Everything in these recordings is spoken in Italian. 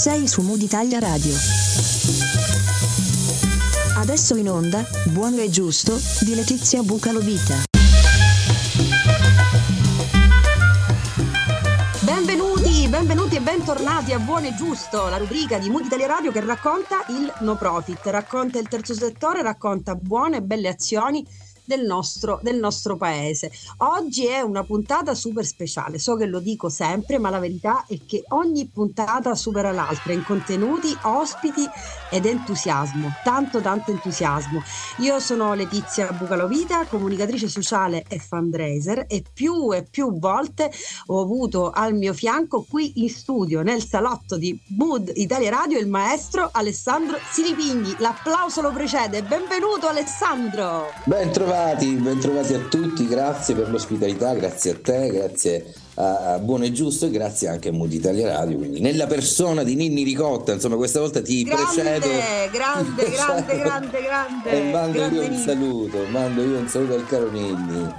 6 su Mood Italia Radio. Adesso in onda, Buono e Giusto, di Letizia Bucalo Vita. Benvenuti e bentornati a Buono e Giusto, la rubrica di Mood Italia Radio che racconta il no profit, racconta il terzo settore, racconta buone e belle azioni del nostro paese. Oggi è una puntata super speciale, so che lo dico sempre, ma la verità è che ogni puntata supera l'altra in contenuti, ospiti ed entusiasmo, tanto entusiasmo. Io sono Letizia Bucalo Vita, comunicatrice sociale e fundraiser, e più volte ho avuto al mio fianco qui in studio, nel salotto di Mood Italia Radio, il maestro Alessandro Silipigni. L'applauso lo precede. Benvenuto Alessandro! Bentrovati a tutti, grazie per l'ospitalità, grazie a te, grazie a Buono e Giusto e grazie anche a Mood Italia Radio, quindi nella persona di Ninni Ricotta, insomma questa volta ti precedo. Grande. E mando io un saluto al caro Ninni.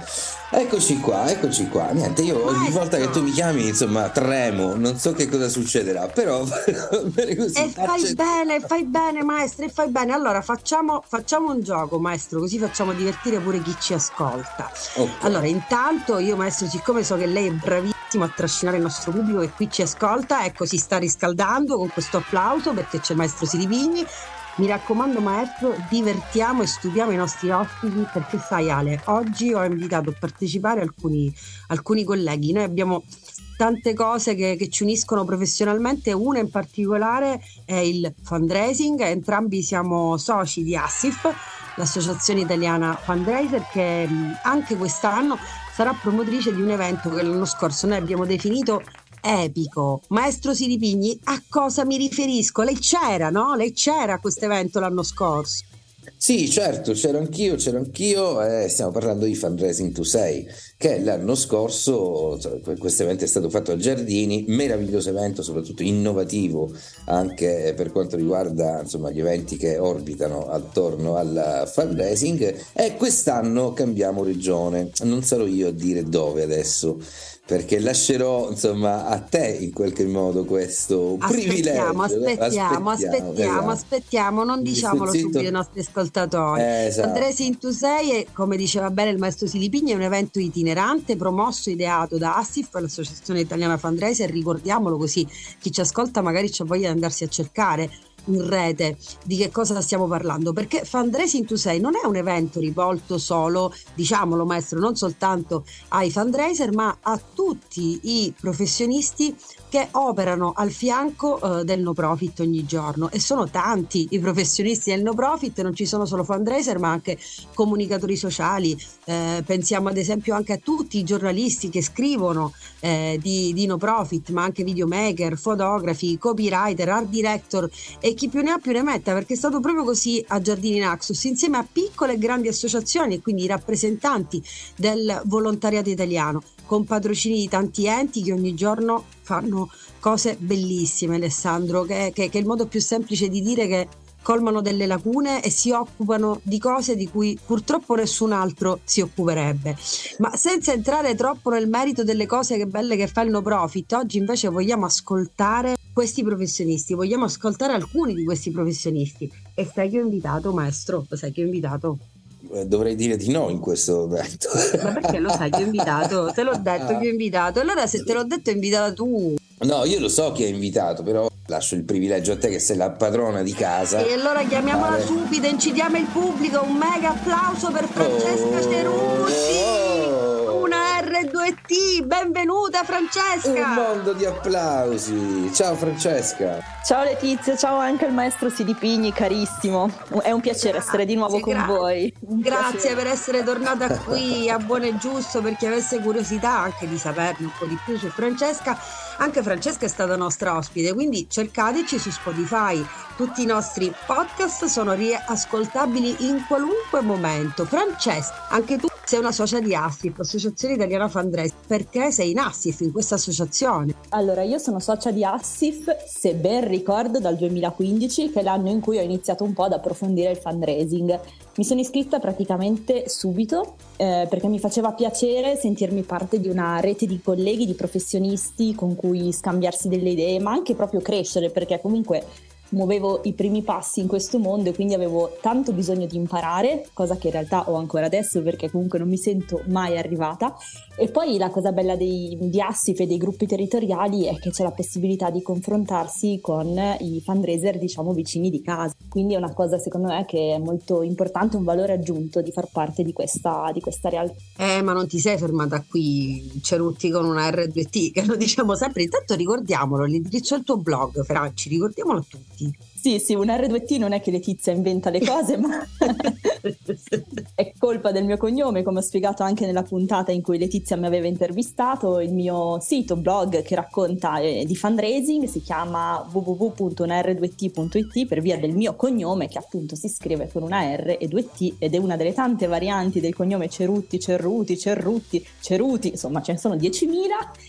Eccoci qua, niente, io ogni volta che tu mi chiami, insomma, tremo, non so che cosa succederà, però così. E fai bene maestro, allora facciamo un gioco maestro, così facciamo divertire pure chi ci ascolta. Okay. Allora intanto io maestro, siccome so che lei è bravissimo a trascinare il nostro pubblico che qui ci ascolta, ecco si sta riscaldando con questo applauso perché c'è il maestro Silipigni. Mi raccomando maestro, divertiamo e studiamo i nostri ospiti, perché sai Ale, oggi ho invitato a partecipare alcuni colleghi. Noi abbiamo tante cose che ci uniscono professionalmente, una in particolare è il fundraising, entrambi siamo soci di ASSIF, l'Associazione Italiana Fundraiser, che anche quest'anno sarà promotrice di un evento che l'anno scorso noi abbiamo definito epico. Maestro Silipigni, a cosa mi riferisco? Lei c'era a questo evento l'anno scorso? Sì, certo, c'ero anch'io, stiamo parlando di Fundraising To Say, che l'anno scorso, questo evento è stato fatto a Giardini, meraviglioso evento, soprattutto innovativo anche per quanto riguarda insomma gli eventi che orbitano attorno al fundraising, e quest'anno cambiamo regione, non sarò io a dire dove adesso, perché lascerò insomma a te in qualche modo questo privilegio. Aspettiamo, non diciamolo subito ai nostri ascoltatori. Esatto. Fundraising To Say, come diceva bene il maestro Silipigni, è un evento itinerante promosso e ideato da ASSIF, l'Associazione Italiana Fundraiser, ricordiamolo così chi ci ascolta magari c'ha voglia di andarsi a cercare in rete di che cosa stiamo parlando, perché Fundraising To Say non è un evento rivolto solo, diciamolo maestro, non soltanto ai fundraiser, ma a tutti i professionisti che operano al fianco del no profit ogni giorno, e sono tanti i professionisti del no profit, non ci sono solo fundraiser ma anche comunicatori sociali, pensiamo ad esempio anche a tutti i giornalisti che scrivono di no profit, ma anche videomaker, fotografi, copywriter, art director e chi più ne ha più ne metta, perché è stato proprio così a Giardini Naxos, insieme a piccole e grandi associazioni e quindi rappresentanti del volontariato italiano, con patrocini di tanti enti che ogni giorno fanno cose bellissime, Alessandro, che è il modo più semplice di dire che colmano delle lacune e si occupano di cose di cui purtroppo nessun altro si occuperebbe. Ma senza entrare troppo nel merito delle cose che belle che fa il no profit, oggi invece vogliamo ascoltare questi professionisti, vogliamo ascoltare alcuni di questi professionisti. E sai che ho invitato, maestro? Dovrei dire di no in questo momento. Ma perché lo sai che ho invitato? Te l'ho detto che ho invitato. Allora se te l'ho detto è invitata tu. No, io lo so che hai invitato, però lascio il privilegio a te che sei la padrona di casa. E allora chiamiamola subito, incidiamo il pubblico, un mega applauso per Francesca Cerutti. Unr2t, benvenuta Francesca! Un mondo di applausi! Ciao Francesca! Ciao Letizia, ciao anche al maestro Silipigni, carissimo. È un piacere essere di nuovo con voi. Grazie per essere tornata qui a Buono e Giusto, per chi avesse curiosità anche di saperne un po' di più su Francesca. Anche Francesca è stata nostra ospite, quindi cercateci su Spotify. Tutti i nostri podcast sono riascoltabili in qualunque momento. Francesca, anche tu sei una socia di ASSIF, Associazione Italiana Fundraising. Perché sei in ASSIF, in questa associazione? Allora, io sono socia di ASSIF, se ben ricordo, dal 2015, che è l'anno in cui ho iniziato un po' ad approfondire il fundraising. Mi sono iscritta praticamente subito perché mi faceva piacere sentirmi parte di una rete di colleghi, di professionisti con cui scambiarsi delle idee, ma anche proprio crescere, perché comunque muovevo i primi passi in questo mondo e quindi avevo tanto bisogno di imparare, cosa che in realtà ho ancora adesso perché comunque non mi sento mai arrivata. E poi la cosa bella di ASSIF e dei gruppi territoriali è che c'è la possibilità di confrontarsi con i fundraiser, diciamo, vicini di casa, quindi è una cosa secondo me che è molto importante, un valore aggiunto di far parte di questa realtà. Ma non ti sei fermata qui, Cerutti, con una R2T, che lo diciamo sempre. Intanto ricordiamolo, l'indirizzo del tuo blog, Franci, ricordiamolo a tutti. Sì, un R2T non è che Letizia inventa le cose, ma è colpa del mio cognome, come ho spiegato anche nella puntata in cui Letizia mi aveva intervistato. Il mio sito blog che racconta di fundraising si chiama www.unr2t.it per via del mio cognome, che appunto si scrive con una R e due T, ed è una delle tante varianti del cognome Cerutti, insomma ce ne sono 10.000,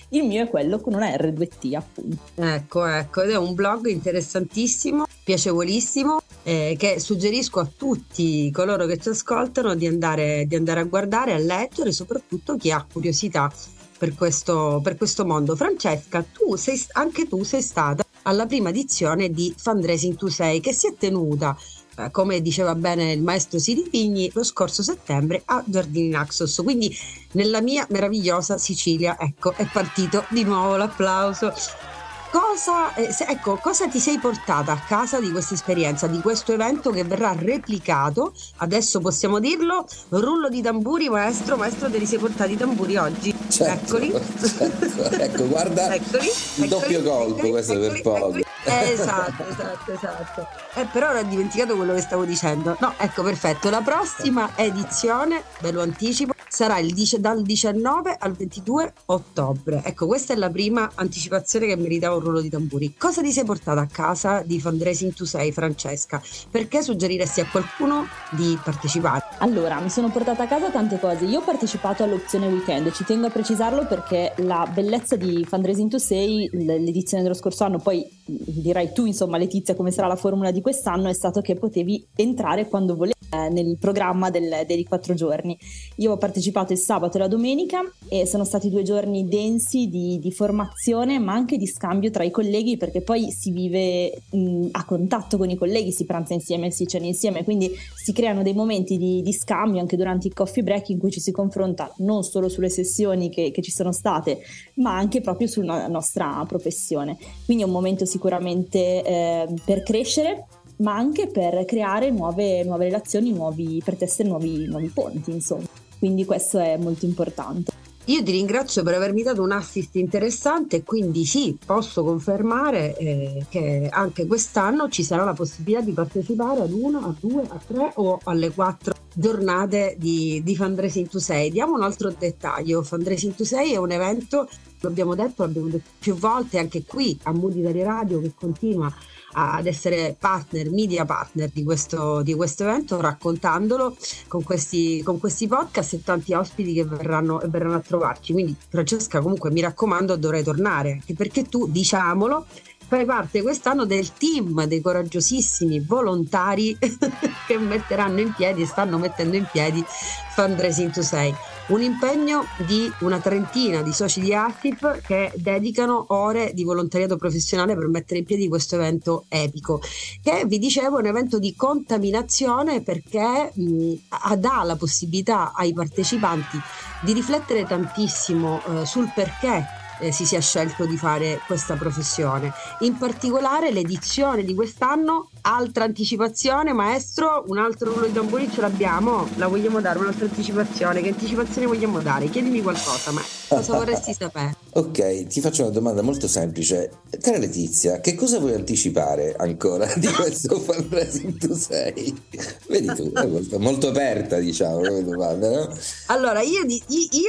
il mio è quello con una R2T appunto. Ecco, ed è un blog interessantissimo, piacevolissimo, che suggerisco a tutti coloro che ci ascoltano di andare a guardare, a leggere, soprattutto chi ha curiosità per questo mondo. Francesca, anche tu sei stata alla prima edizione di Fundraising To Say, che si è tenuta, come diceva bene il maestro Silipigni, lo scorso settembre a Giardini Naxos, quindi nella mia meravigliosa Sicilia. Ecco, è partito di nuovo l'applauso. Cosa ti sei portata a casa di questa esperienza, di questo evento che verrà replicato? Adesso possiamo dirlo, rullo di tamburi, maestro, te li sei portati i tamburi oggi? Certo, eccoli. Certo. Ecco, guarda, il doppio colpo, questo è per poco. Esatto. Però ora ho dimenticato quello che stavo dicendo. No, ecco, perfetto. La prossima edizione, ve lo anticipo, sarà dal 19 al 22 ottobre. Ecco, questa è la prima anticipazione che meritava un rullo di tamburi. Cosa ti sei portata a casa di Fundraising To Say, Francesca? Perché suggeriresti a qualcuno di partecipare? Allora, mi sono portata a casa tante cose. Io ho partecipato all'opzione weekend, ci tengo a precisarlo perché la bellezza di Fundraising To Say, l'edizione dello scorso anno, poi direi tu, insomma, Letizia, come sarà la formula di quest'anno, è stato che potevi entrare quando volevi nel programma dei 4 giorni. Io ho partecipato il sabato e la domenica e sono stati 2 giorni densi di formazione, ma anche di scambio tra i colleghi, perché poi si vive a contatto con i colleghi, si pranza insieme, si cena insieme, quindi si creano dei momenti di scambio anche durante i coffee break in cui ci si confronta non solo sulle sessioni che ci sono state, ma anche proprio sulla nostra professione. Quindi è un momento sicuramente per crescere, ma anche per creare nuove relazioni, per tessere nuovi ponti, insomma. Quindi questo è molto importante. Io ti ringrazio per avermi dato un assist interessante, quindi sì, posso confermare che anche quest'anno ci sarà la possibilità di partecipare ad 1, a 2, a 3 o alle 4 giornate di Fundraising To Say. Diamo un altro dettaglio: Fundraising To Say è un evento, l'abbiamo detto più volte anche qui a Mood Italia Radio, che continua ad essere media partner di questo evento, raccontandolo con questi podcast e tanti ospiti che verranno a trovarci. Quindi, Francesca, comunque mi raccomando, dovrai tornare, anche perché tu, diciamolo, fai parte quest'anno del team dei coraggiosissimi volontari che metteranno in piedi e stanno mettendo in piedi Fundraising To Say, un impegno di una trentina di soci di ASSIF che dedicano ore di volontariato professionale per mettere in piedi questo evento epico, che vi dicevo è un evento di contaminazione, perché dà la possibilità ai partecipanti di riflettere tantissimo sul perché si sia scelto di fare questa professione. In particolare l'edizione di quest'anno, altra anticipazione, maestro, un altro rullo di tamburi ce l'abbiamo, la vogliamo dare un'altra anticipazione? Che anticipazione vogliamo dare? Chiedimi qualcosa, ma cosa vorresti sapere? Ok, ti faccio una domanda molto semplice, cara Letizia, che cosa vuoi anticipare ancora di questo Fundraising To Say? Vedi tu, è molto aperta, diciamo, come domanda, no? Allora io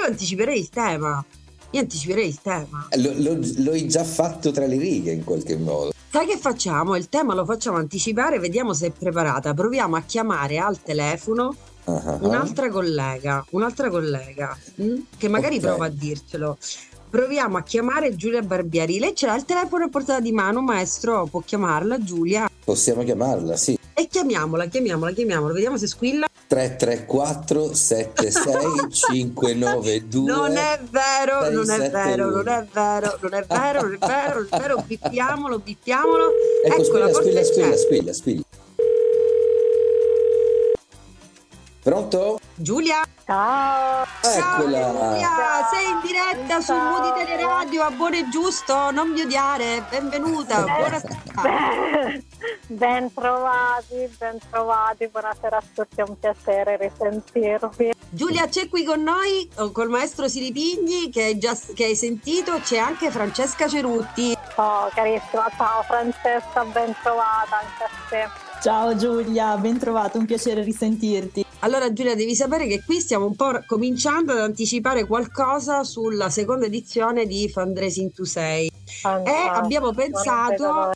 anticiperei il tema. Io anticiperei il tema. L'ho già fatto tra le righe in qualche modo. Sai che facciamo? Il tema lo facciamo anticipare, vediamo se è preparata. Proviamo a chiamare al telefono un'altra collega, che magari okay, prova a dircelo. Proviamo a chiamare Giulia Barbieri. Lei ce l'ha il telefono a portata di mano, maestro? Può chiamarla, Giulia? Possiamo chiamarla, sì. E chiamiamola, vediamo se squilla. 334 76 592. Non è vero, bippiamolo. Ecco, squilla. Pronto? Giulia? Ciao! Eccola! Giulia, sei in diretta su Mood Italia Radio a Buono e Giusto, non mi odiare, benvenuta, buonasera! Ben trovati, buonasera a tutti, è un piacere risentirvi. Giulia, c'è qui con noi, col maestro Silipigni che hai sentito, c'è anche Francesca Cerutti. Oh, carissima, ciao Francesca, ben trovata anche a te. Ciao Giulia, ben trovato, un piacere risentirti. Allora Giulia, devi sapere che qui stiamo un po' cominciando ad anticipare qualcosa sulla seconda edizione di Fundraising To Say. Abbiamo pensato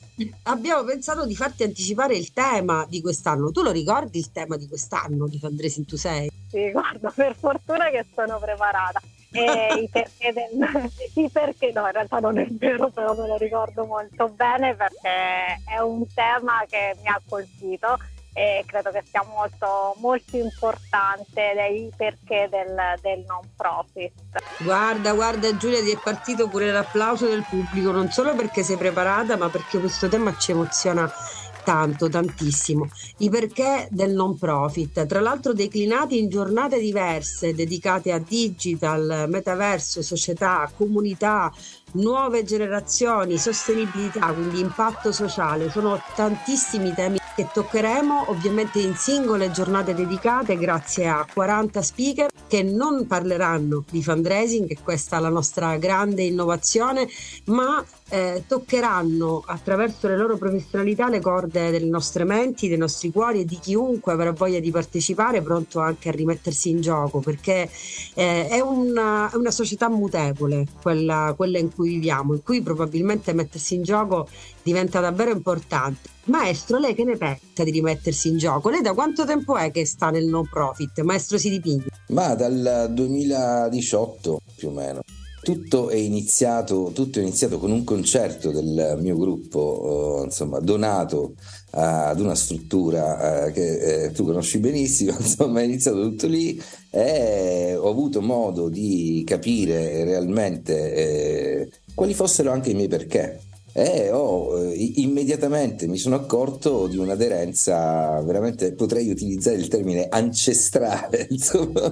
di farti anticipare il tema di quest'anno. Tu lo ricordi il tema di quest'anno di Fundraising To Say? Sì, guarda, per fortuna che sono preparata. I perché no, in realtà non è vero, però me lo ricordo molto bene perché è un tema che mi ha colpito e credo che sia molto importante dei perché del non profit. Guarda Giulia, ti è partito pure l'applauso del pubblico, non solo perché sei preparata ma perché questo tema ci emoziona tanto, tantissimo. I perché del non profit, tra l'altro declinati in giornate diverse dedicate a digital, metaverso, società, comunità, nuove generazioni, sostenibilità, quindi impatto sociale. Sono tantissimi temi che toccheremo ovviamente in singole giornate dedicate grazie a 40 speaker che non parleranno di fundraising, che questa è la nostra grande innovazione, ma toccheranno attraverso le loro professionalità le corde delle nostre menti, dei nostri cuori e di chiunque avrà voglia di partecipare, pronto anche a rimettersi in gioco, perché è una società mutevole quella in cui viviamo, in cui probabilmente mettersi in gioco diventa davvero importante. Maestro, lei che ne pensa di rimettersi in gioco? Lei da quanto tempo è che sta nel non profit, maestro Silipigni? Ma dal 2018 più o meno. Tutto è iniziato con un concerto del mio gruppo, donato ad una struttura che tu conosci benissimo, è iniziato tutto lì e ho avuto modo di capire realmente quali fossero anche i miei perché. Immediatamente mi sono accorto di un'aderenza veramente, potrei utilizzare il termine ancestrale, ma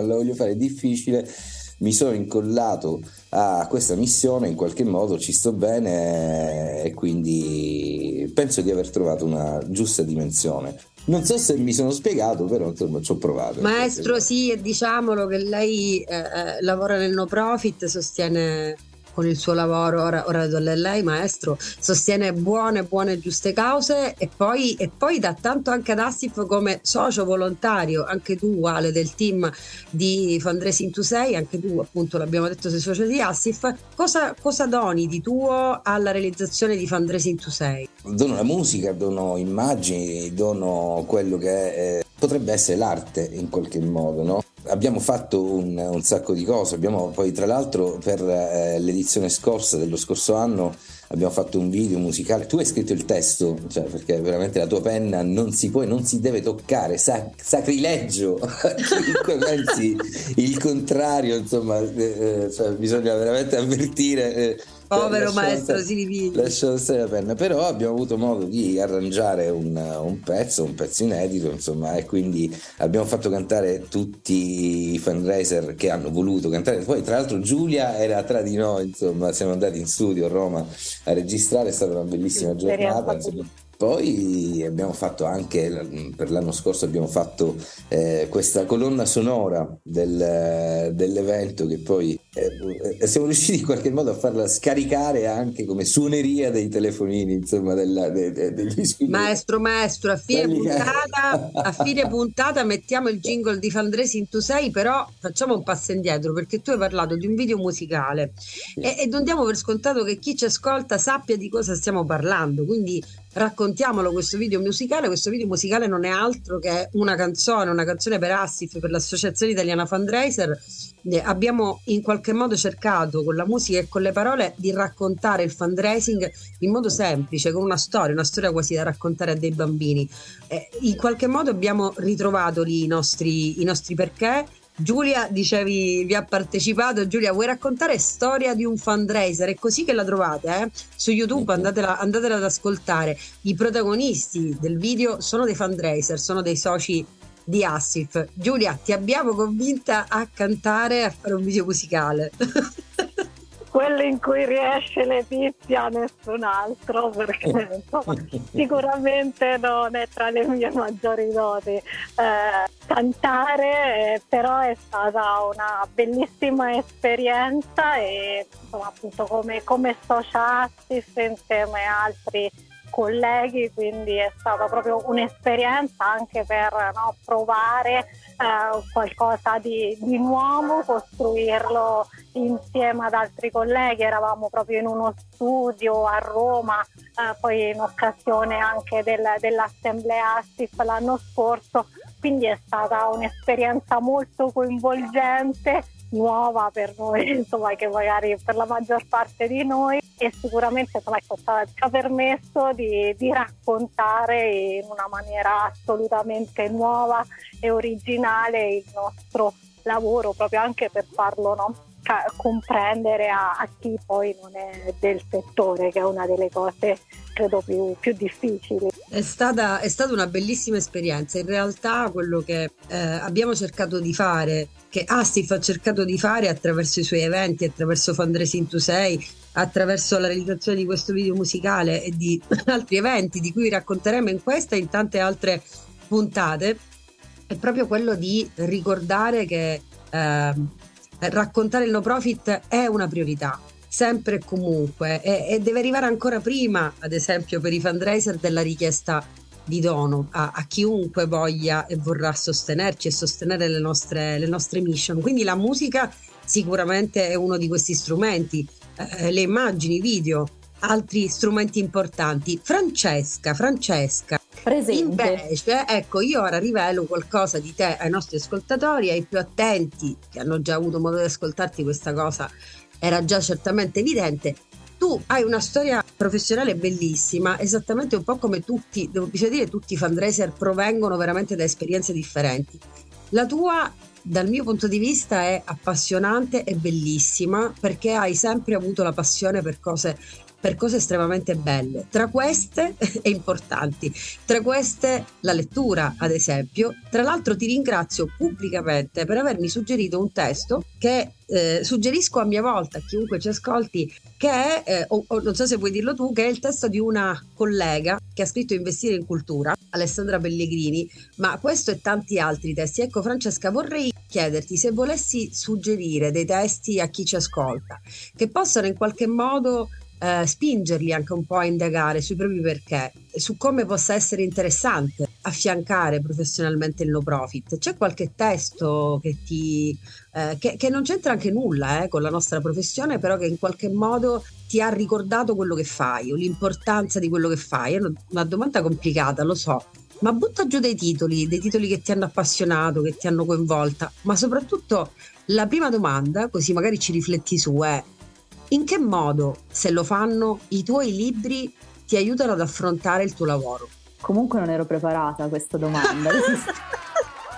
lo voglio fare difficile. Mi sono incollato a questa missione, in qualche modo ci sto bene e quindi penso di aver trovato una giusta dimensione. Non so se mi sono spiegato, però ci ho provato. Maestro, sì, e diciamolo che lei lavora nel no profit, sostiene con il suo lavoro, ora do a lei maestro, sostiene buone e giuste cause e poi dà tanto anche ad ASSIF come socio volontario, anche tu Ale del team di Fundraising To Say, anche tu appunto l'abbiamo detto sei socio di ASSIF, cosa doni di tuo alla realizzazione di Fundraising To Say? Dono la musica, dono immagini, dono quello che potrebbe essere l'arte in qualche modo, no? Abbiamo fatto un sacco di cose, abbiamo poi tra l'altro per l'edizione scorsa dello scorso anno abbiamo fatto un video musicale. Tu hai scritto il testo, cioè, perché veramente la tua penna non si deve toccare, sacrilegio chiunque pensi il contrario, cioè, bisogna veramente avvertire povero maestro Silipigni, lasciamo stare la penna, però abbiamo avuto modo di arrangiare un pezzo inedito, e quindi abbiamo fatto cantare tutti i fundraiser che hanno voluto cantare. Poi tra l'altro Giulia era tra di noi, siamo andati in studio a Roma a registrare, è stata una bellissima giornata, Poi abbiamo fatto anche, per l'anno scorso abbiamo fatto questa colonna sonora dell'evento che poi siamo riusciti in qualche modo a farla scaricare anche come suoneria dei telefonini, degli squilli. Maestro, a fine puntata mettiamo il jingle di Fundraising To Say, però facciamo un passo indietro perché tu hai parlato di un video musicale e non diamo per scontato che chi ci ascolta sappia di cosa stiamo parlando, quindi raccontiamolo questo video musicale non è altro che una canzone per ASSIF, per l'Associazione Italiana Fundraiser, abbiamo in qualche modo cercato con la musica e con le parole di raccontare il fundraising in modo semplice, con una storia quasi da raccontare a dei bambini. In qualche modo abbiamo ritrovato lì i nostri perché. Giulia, dicevi, vi ha partecipato. Giulia, vuoi raccontare storia di un fundraiser? È così che la trovate, su YouTube, andatela ad ascoltare. I protagonisti del video sono dei fundraiser, sono dei soci di ASSIF. Giulia, ti abbiamo convinta a cantare, a fare un video musicale. Quello in cui riesce Letizia, nessun altro, perché insomma, sicuramente non è tra le mie maggiori doti cantare, però è stata una bellissima esperienza e insomma, appunto come ASSIF insieme a altri colleghi, quindi è stata proprio un'esperienza anche per provare qualcosa di nuovo, costruirlo insieme ad altri colleghi. Eravamo proprio in uno studio a Roma, poi in occasione anche dell'assemblea ASSIF l'anno scorso, quindi è stata un'esperienza molto coinvolgente, nuova per noi, insomma, che magari per la maggior parte di noi, e sicuramente ci ha permesso di raccontare in una maniera assolutamente nuova e originale il nostro lavoro, proprio anche per farlo comprendere a chi poi non è del settore, che è una delle cose credo più difficili. È stata una bellissima esperienza. In realtà quello che abbiamo cercato di fare, che ASSIF ha cercato di fare attraverso i suoi eventi, attraverso Fundraising To Say, attraverso la realizzazione di questo video musicale e di altri eventi di cui vi racconteremo in questa e in tante altre puntate, è proprio quello di ricordare che raccontare il no profit è una priorità, sempre e comunque, e deve arrivare ancora prima, ad esempio per i fundraiser, della richiesta di dono a chiunque voglia e vorrà sostenerci e sostenere le nostre mission. Quindi la musica sicuramente è uno di questi strumenti, le immagini, video, altri strumenti importanti. Francesca presente. Invece, ecco, io ora rivelo qualcosa di te ai nostri ascoltatori, ai più attenti che hanno già avuto modo di ascoltarti. Questa cosa era già certamente evidente. Tu hai una storia professionale bellissima, esattamente un po' come tutti, bisogna dire tutti i fundraiser provengono veramente da esperienze differenti. La tua, dal mio punto di vista, è appassionante e bellissima, perché hai sempre avuto la passione per cose estremamente belle, tra queste e importanti, tra queste la lettura ad esempio. Tra l'altro ti ringrazio pubblicamente per avermi suggerito un testo che suggerisco a mia volta a chiunque ci ascolti, che è, non so se puoi dirlo tu, che è il testo di una collega che ha scritto Investire in Cultura, Alessandra Pellegrini, ma questo e tanti altri testi. Ecco Francesca, vorrei chiederti se volessi suggerire dei testi a chi ci ascolta, che possano in qualche modo spingerli anche un po' a indagare sui propri perché, su come possa essere interessante affiancare professionalmente il no profit. C'è qualche testo che che non c'entra anche nulla con la nostra professione, però che in qualche modo ti ha ricordato quello che fai o l'importanza di quello che fai? È una domanda complicata, lo so, ma butta giù dei titoli che ti hanno appassionato, che ti hanno coinvolta. Ma soprattutto la prima domanda, così magari ci rifletti su, è: in che modo, se lo fanno, i tuoi libri ti aiutano ad affrontare il tuo lavoro? Comunque non ero preparata a questa domanda.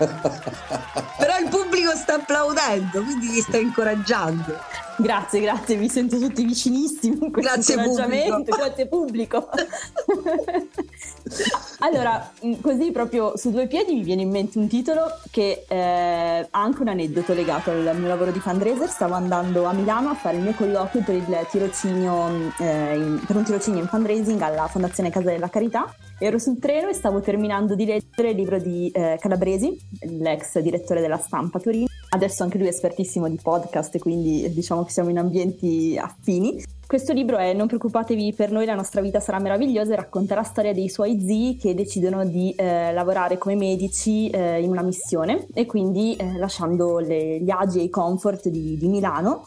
Però il pubblico sta applaudendo, quindi ti sta incoraggiando. Grazie, mi sento tutti vicinissimi in questo incoraggiamento. Grazie pubblico. Allora, così proprio su due piedi mi viene in mente un titolo che ha anche un aneddoto legato al mio lavoro di fundraiser. Stavo andando a Milano a fare il mio colloquio per il tirocinio, per un tirocinio in fundraising alla Fondazione Casa della Carità. Ero sul treno e stavo terminando di leggere il libro di Calabresi, l'ex direttore della Stampa Torino. Adesso anche lui è espertissimo di podcast, quindi diciamo che siamo in ambienti affini. Questo libro è Non preoccupatevi per noi la nostra vita sarà meravigliosa, e racconta la storia dei suoi zii che decidono di lavorare come medici in una missione, e quindi lasciando gli agi e i comfort di Milano.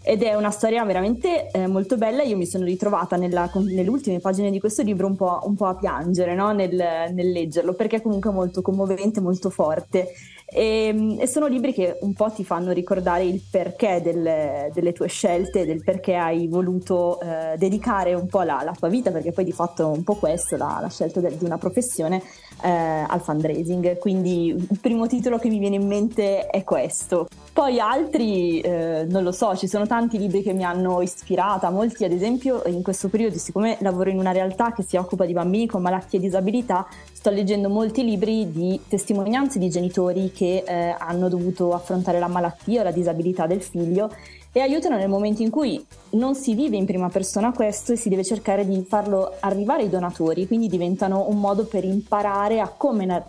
Ed è una storia veramente molto bella. Io mi sono ritrovata nelle ultime pagine di questo libro un po' a piangere, nel leggerlo, perché è comunque molto commovente, molto forte. E sono libri che un po' ti fanno ricordare il perché delle tue scelte, del perché hai voluto dedicare un po' la tua vita, perché poi di fatto un po' questo, la scelta di una professione, al fundraising. Quindi il primo titolo che mi viene in mente è questo. Poi altri non lo so, ci sono tanti libri che mi hanno ispirata, molti ad esempio in questo periodo, siccome lavoro in una realtà che si occupa di bambini con malattie e disabilità, sto leggendo molti libri di testimonianze di genitori che hanno dovuto affrontare la malattia o la disabilità del figlio, e aiutano nel momento in cui non si vive in prima persona questo e si deve cercare di farlo arrivare ai donatori, quindi diventano un modo per imparare a come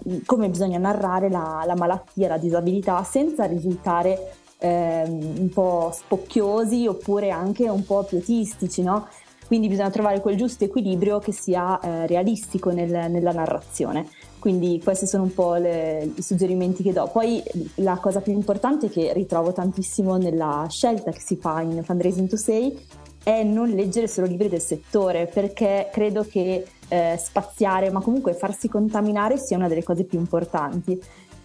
bisogna narrare la malattia, la disabilità, senza risultare un po' spocchiosi oppure anche un po' pietistici, no? Quindi bisogna trovare quel giusto equilibrio che sia realistico nella narrazione. Quindi questi sono un po' i suggerimenti che do. Poi la cosa più importante che ritrovo tantissimo nella scelta che si fa in Fundraising To Say è non leggere solo libri del settore, perché credo che spaziare, ma comunque farsi contaminare, sia una delle cose più importanti.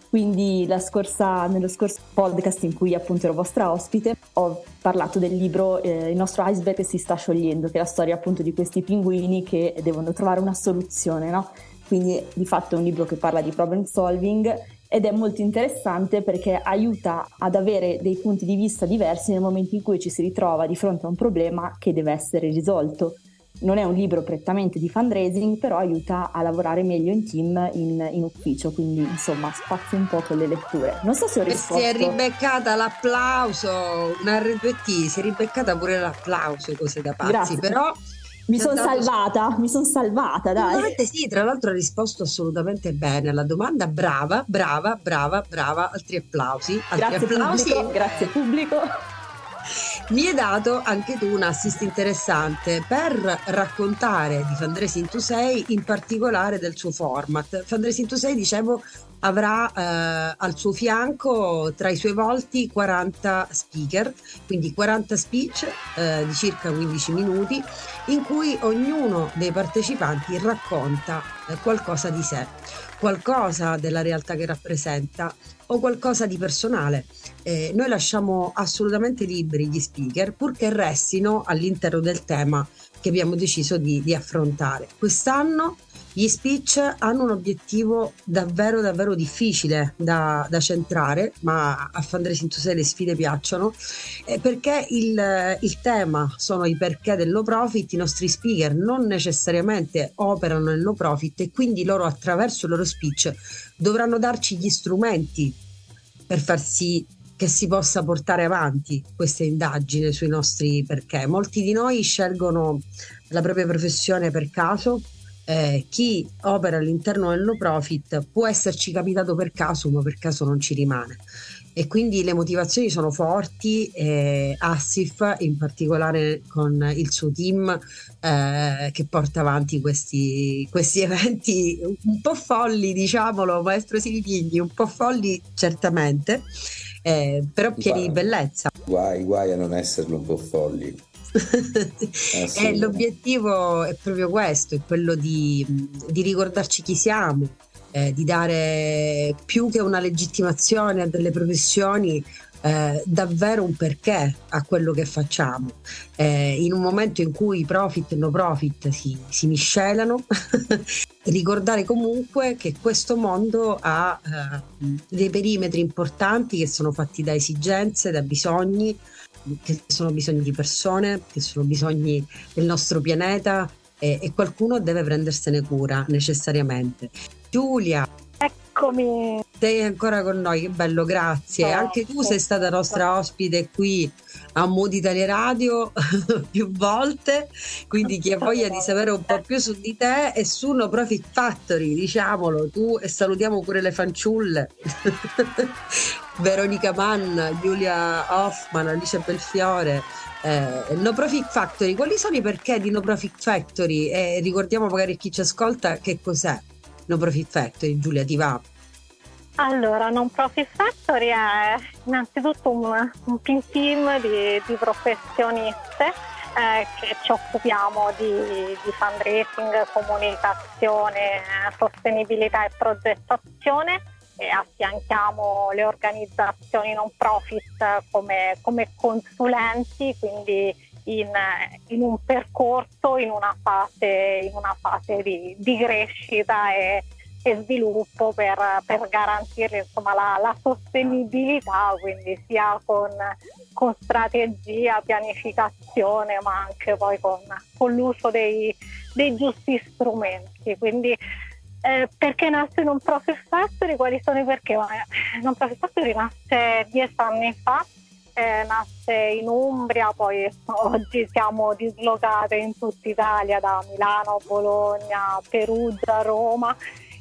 Quindi nello scorso podcast in cui appunto ero vostra ospite ho parlato del libro Il nostro iceberg si sta sciogliendo, che è la storia appunto di questi pinguini che devono trovare una soluzione, no? Quindi di fatto è un libro che parla di problem solving ed è molto interessante perché aiuta ad avere dei punti di vista diversi nel momento in cui ci si ritrova di fronte a un problema che deve essere risolto. Non è un libro prettamente di fundraising, però aiuta a lavorare meglio in team, in ufficio, quindi insomma spazio un po' con le letture. Non so se ho risposto. Si è ribeccata l'applauso, una R2T, si è ribeccata pure l'applauso, cose da pazzi. Grazie. Però mi sono salvata, dai. Sì, tra l'altro ha risposto assolutamente bene alla domanda, brava, altri applausi. Grazie pubblico. Mi hai dato anche tu un assist interessante per raccontare di Fundraising To Say, in particolare del suo format. Fundraising To Say, dicevo, avrà al suo fianco, tra i suoi volti, 40 speaker, quindi 40 speech di circa 15 minuti, in cui ognuno dei partecipanti racconta qualcosa di sé, qualcosa della realtà che rappresenta o qualcosa di personale. Noi lasciamo assolutamente liberi gli speaker, purché restino all'interno del tema che abbiamo deciso di affrontare. Quest'anno gli speech hanno un obiettivo davvero difficile da centrare, ma a Fundraising To Say le sfide piacciono, perché il tema sono i perché del no profit. I nostri speaker non necessariamente operano nel no profit e quindi loro, attraverso il loro speech, dovranno darci gli strumenti per far sì che si possa portare avanti questa indagine sui nostri perché. Molti di noi scelgono la propria professione per caso. Chi opera all'interno del no profit può esserci capitato per caso, ma per caso non ci rimane, e quindi le motivazioni sono forti. ASSIF in particolare, con il suo team che porta avanti questi eventi un po' folli, diciamolo, maestro Silipigni, un po' folli certamente, però pieni di bellezza. Guai a non esserlo un po' folli. L'obiettivo è proprio questo, è quello di ricordarci chi siamo, di dare più che una legittimazione a delle professioni, davvero un perché a quello che facciamo, in un momento in cui profit e no profit si miscelano. Ricordare comunque che questo mondo ha dei perimetri importanti che sono fatti da esigenze, da bisogni, che sono bisogni di persone, che sono bisogni del nostro pianeta, e qualcuno deve prendersene cura necessariamente. Giulia, eccomi. Sei ancora con noi, che bello, grazie. Anche tu sei stata nostra ospite qui a Mood Italia Radio più volte, quindi chi ha voglia di sapere un po' più su di te e su No Profit Factory, diciamolo, tu, e salutiamo pure le fanciulle Veronica Mann, Giulia Hoffman, Alice Belfiore. No Profit Factory, quali sono i perché di No Profit Factory? Ricordiamo magari chi ci ascolta che cos'è No Profit Factory. Giulia, ti va? Allora, Non Profit Factory è innanzitutto un team di professioniste che ci occupiamo di fundraising, comunicazione, sostenibilità e progettazione, e affianchiamo le organizzazioni non profit come consulenti, quindi in un percorso, in una fase di crescita e sviluppo per garantire, insomma, la sostenibilità, quindi sia con strategia, pianificazione, ma anche poi con l'uso dei giusti strumenti. Quindi perché nasce Non Profit Factory? Quali sono i perché? Non Profit Factory nasce 10 anni fa, nasce in Umbria, poi oggi siamo dislocate in tutta Italia, da Milano, Bologna, Perugia, Roma,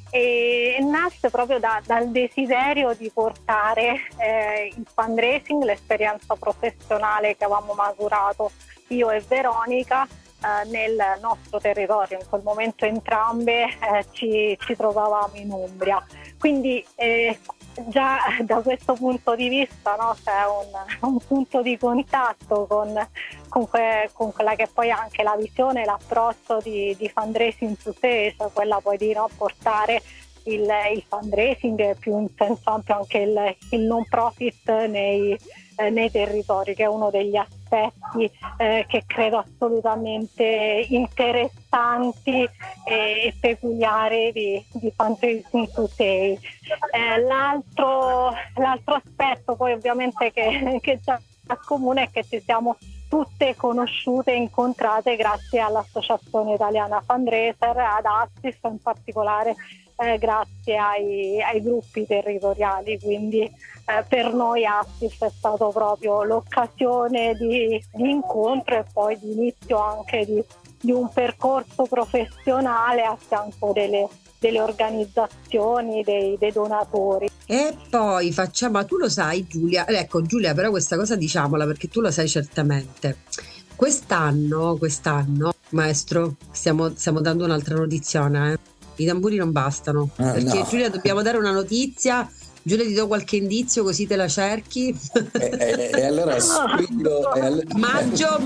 e nasce proprio dal desiderio di portare il fundraising, l'esperienza professionale che avevamo maturato io e Veronica, nel nostro territorio. In quel momento entrambe ci trovavamo in Umbria, quindi già da questo punto di vista, no, c'è un punto di contatto con quella che poi è anche la visione, l'approccio di Fundraising To Say, cioè quella poi di, no, portare il fundraising più in senso ampio, anche il non profit nei territori, che è uno degli aspetti che credo assolutamente interessanti e peculiari di Fundraising To Say. L'altro aspetto poi ovviamente che c'è a comune è che ci siamo tutte conosciute e incontrate grazie all'Associazione Italiana Fundraiser, ad ASSIF in particolare, grazie ai gruppi territoriali, quindi per noi ASSIF è stato proprio l'occasione di incontro e poi di inizio anche di un percorso professionale a fianco delle organizzazioni, dei donatori. E poi facciamo, tu lo sai Giulia, ecco Giulia, però questa cosa diciamola perché tu lo sai certamente, quest'anno maestro stiamo dando un'altra notizia, i tamburi non bastano, perché no. Giulia, dobbiamo dare una notizia. Giulia, ti do qualche indizio così te la cerchi. E allora sfido, maggio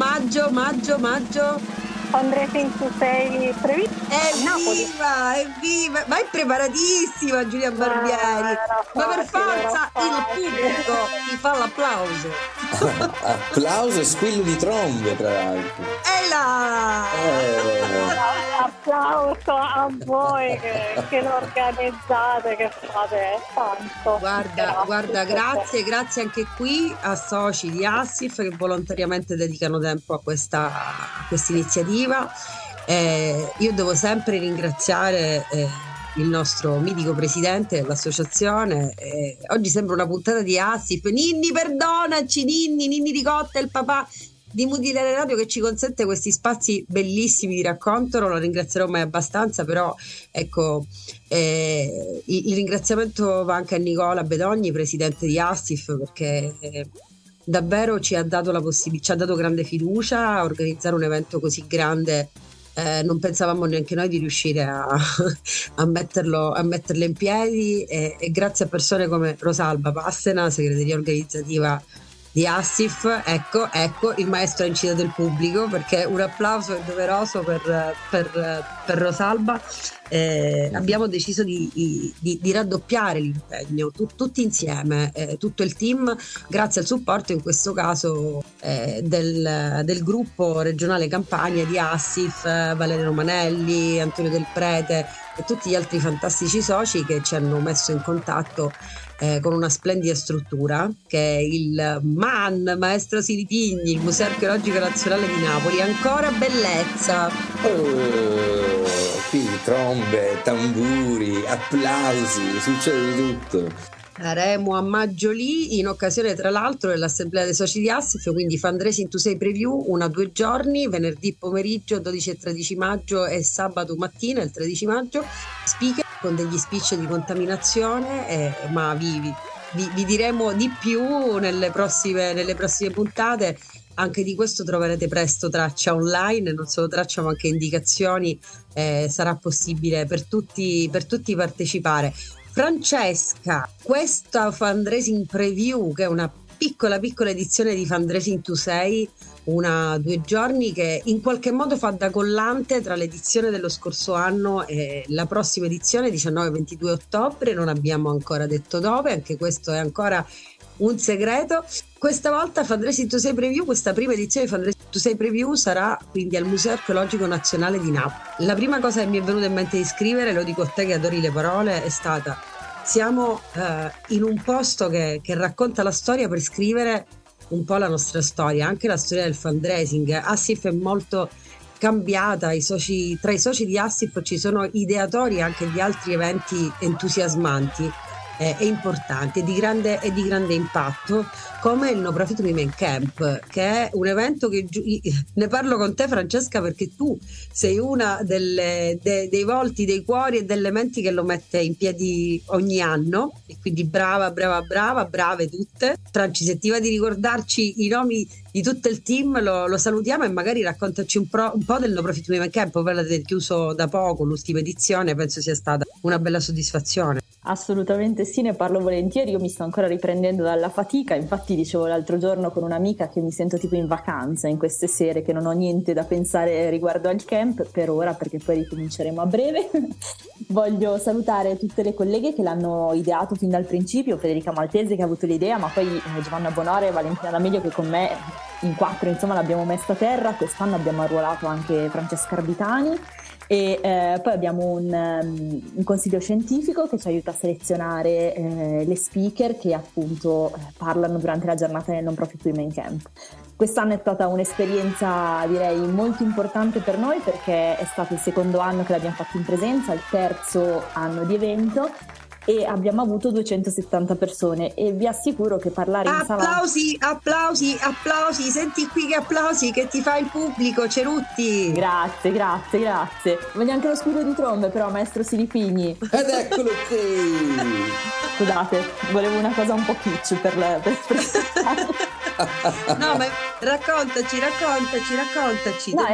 Fundraising To Say previsto. Evviva, evviva, ma è preparatissima Giulia Barbieri, ma per forza il pubblico ti fa l'applauso. Applauso e squillo di trombe, tra l'altro. E là! Applauso a voi che lo organizzate, che fate tanto. Guarda, grazie anche qui a soci di ASSIF che volontariamente dedicano tempo a questa iniziativa. Io devo sempre ringraziare il nostro mitico presidente dell'associazione. Oggi sembra una puntata di ASSIF. Ninni, perdonaci, Ninni Ricotta, il papà di Mood Italia Radio, che ci consente questi spazi bellissimi di racconto. Non lo ringrazierò mai abbastanza, però ecco, il ringraziamento va anche a Nicola Bedogni, presidente di ASSIF, perché davvero ci ha dato grande fiducia a organizzare un evento così grande. Non pensavamo neanche noi di riuscire a metterlo in piedi, e grazie a persone come Rosalba Pastena, segreteria organizzativa di ASSIF. Ecco, il maestro ha incitato il pubblico, perché un applauso è doveroso per Rosalba. Abbiamo deciso di raddoppiare l'impegno tutti insieme, tutto il team, grazie al supporto in questo caso del gruppo regionale Campania di ASSIF, Valerio Manelli, Antonio Del Prete e tutti gli altri fantastici soci che ci hanno messo in contatto con una splendida struttura che è il MAN, Maestro Silipigni, il Museo Archeologico Nazionale di Napoli. Ancora bellezza. Sì, trombe, tamburi, applausi, succede di tutto. Saremo a maggio lì, in occasione tra l'altro dell'assemblea dei soci di ASSIF, quindi Fundraising To Say Preview, 1-2 giorni, venerdì pomeriggio 12 e 13 maggio e sabato mattina il 13 maggio, speaker con degli speech di contaminazione, ma vi diremo di più nelle prossime puntate. Anche di questo troverete presto traccia online, non solo traccia ma anche indicazioni, sarà possibile per tutti partecipare. Francesca, questa fundraising preview, che è una piccola edizione di Fundraising To Say, due giorni che in qualche modo fa da collante tra l'edizione dello scorso anno e la prossima edizione 19-22 ottobre, non abbiamo ancora detto dove, anche questo è ancora un segreto. Questa volta Fundraising To Say Preview, questa prima edizione di Fundraising To Say Preview sarà quindi al Museo Archeologico Nazionale di Napoli. La prima cosa che mi è venuta in mente di scrivere, lo dico a te che adori le parole, è stata: siamo in un posto che racconta la storia per scrivere un po' la nostra storia, anche la storia del fundraising. ASSIF è molto cambiata, tra i soci di ASSIF ci sono ideatori anche di altri eventi entusiasmanti e importanti e di grande impatto, come il No Profit Women Camp, che è un evento che ne parlo con te, Francesca, perché tu sei una dei volti, dei cuori e delle menti che lo mette in piedi ogni anno, e quindi brave tutte. Franci, se ti va di ricordarci i nomi di tutto il team lo salutiamo, e magari raccontaci un po' del No Profit Women Camp, ovvero del chiuso da poco, l'ultima edizione. Penso sia stata una bella soddisfazione. Assolutamente sì, ne parlo volentieri, io mi sto ancora riprendendo dalla fatica, infatti dicevo l'altro giorno con un'amica che mi sento tipo in vacanza in queste sere, che non ho niente da pensare riguardo al camp per ora, perché poi ricominceremo a breve. Voglio salutare tutte le colleghe che l'hanno ideato fin dal principio, Federica Maltese che ha avuto l'idea, ma poi Giovanna Bonore e Valentina D'Amelio che con me in quattro insomma l'abbiamo messa a terra. Quest'anno abbiamo arruolato anche Francesca Arbitani, e poi abbiamo un consiglio scientifico che ci aiuta a selezionare le speaker che appunto parlano durante la giornata del Non Profit Women Camp. Quest'anno è stata un'esperienza direi molto importante per noi, perché è stato il secondo anno che l'abbiamo fatto in presenza, il terzo anno di evento, e abbiamo avuto 270 persone, e vi assicuro che parlare in sala... Applausi, senti qui che applausi che ti fa il pubblico, Cerutti! Grazie. Voglio anche lo squillo di trombe però, maestro Silipigni. Ed eccolo qui! Scusate, volevo una cosa un po' kitsch per presentare. No, ma raccontaci. No,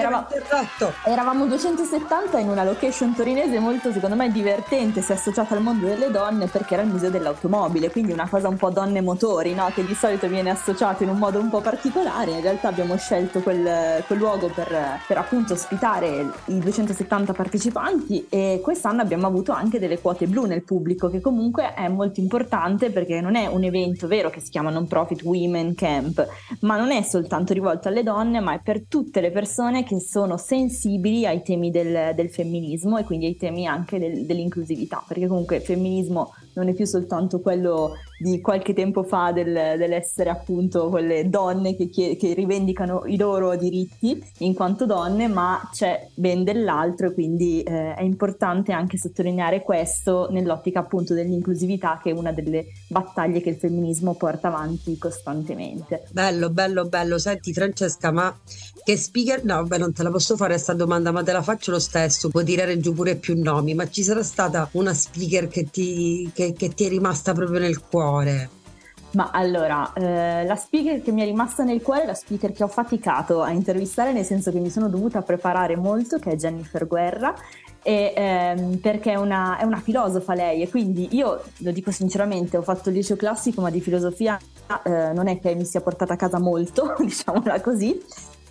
eravamo 270 in una location torinese molto, secondo me, divertente, si è associata al mondo delle donne, perché era il museo dell'automobile, quindi una cosa un po' donne motori, no? Che di solito viene associato in un modo un po' particolare. In realtà abbiamo scelto quel luogo per appunto ospitare i 270 partecipanti, e quest'anno abbiamo avuto anche delle quote blu nel pubblico, che comunque è molto importante, perché non è un evento vero che si chiama Non Profit Women Camp, ma non è soltanto rivolto alle donne, ma è per tutte le persone che sono sensibili ai temi del femminismo, e quindi ai temi anche dell'inclusività, perché comunque femminismo non è più soltanto quello di qualche tempo fa dell'essere appunto quelle donne che rivendicano i loro diritti in quanto donne, ma c'è ben dell'altro, e quindi è importante anche sottolineare questo nell'ottica appunto dell'inclusività, che è una delle battaglie che il femminismo porta avanti costantemente. Bello. Senti Francesca, ma che speaker... No, beh, non te la posso fare questa domanda, ma te la faccio lo stesso, puoi tirare giù pure più nomi, ma ci sarà stata una speaker che ti è rimasta proprio nel cuore? Ma allora, la speaker che mi è rimasta nel cuore è la speaker che ho faticato a intervistare, nel senso che mi sono dovuta preparare molto, che è Jennifer Guerra, perché è una filosofa lei, e quindi io lo dico sinceramente, ho fatto il liceo classico, ma di filosofia non è che mi sia portata a casa molto, diciamola così.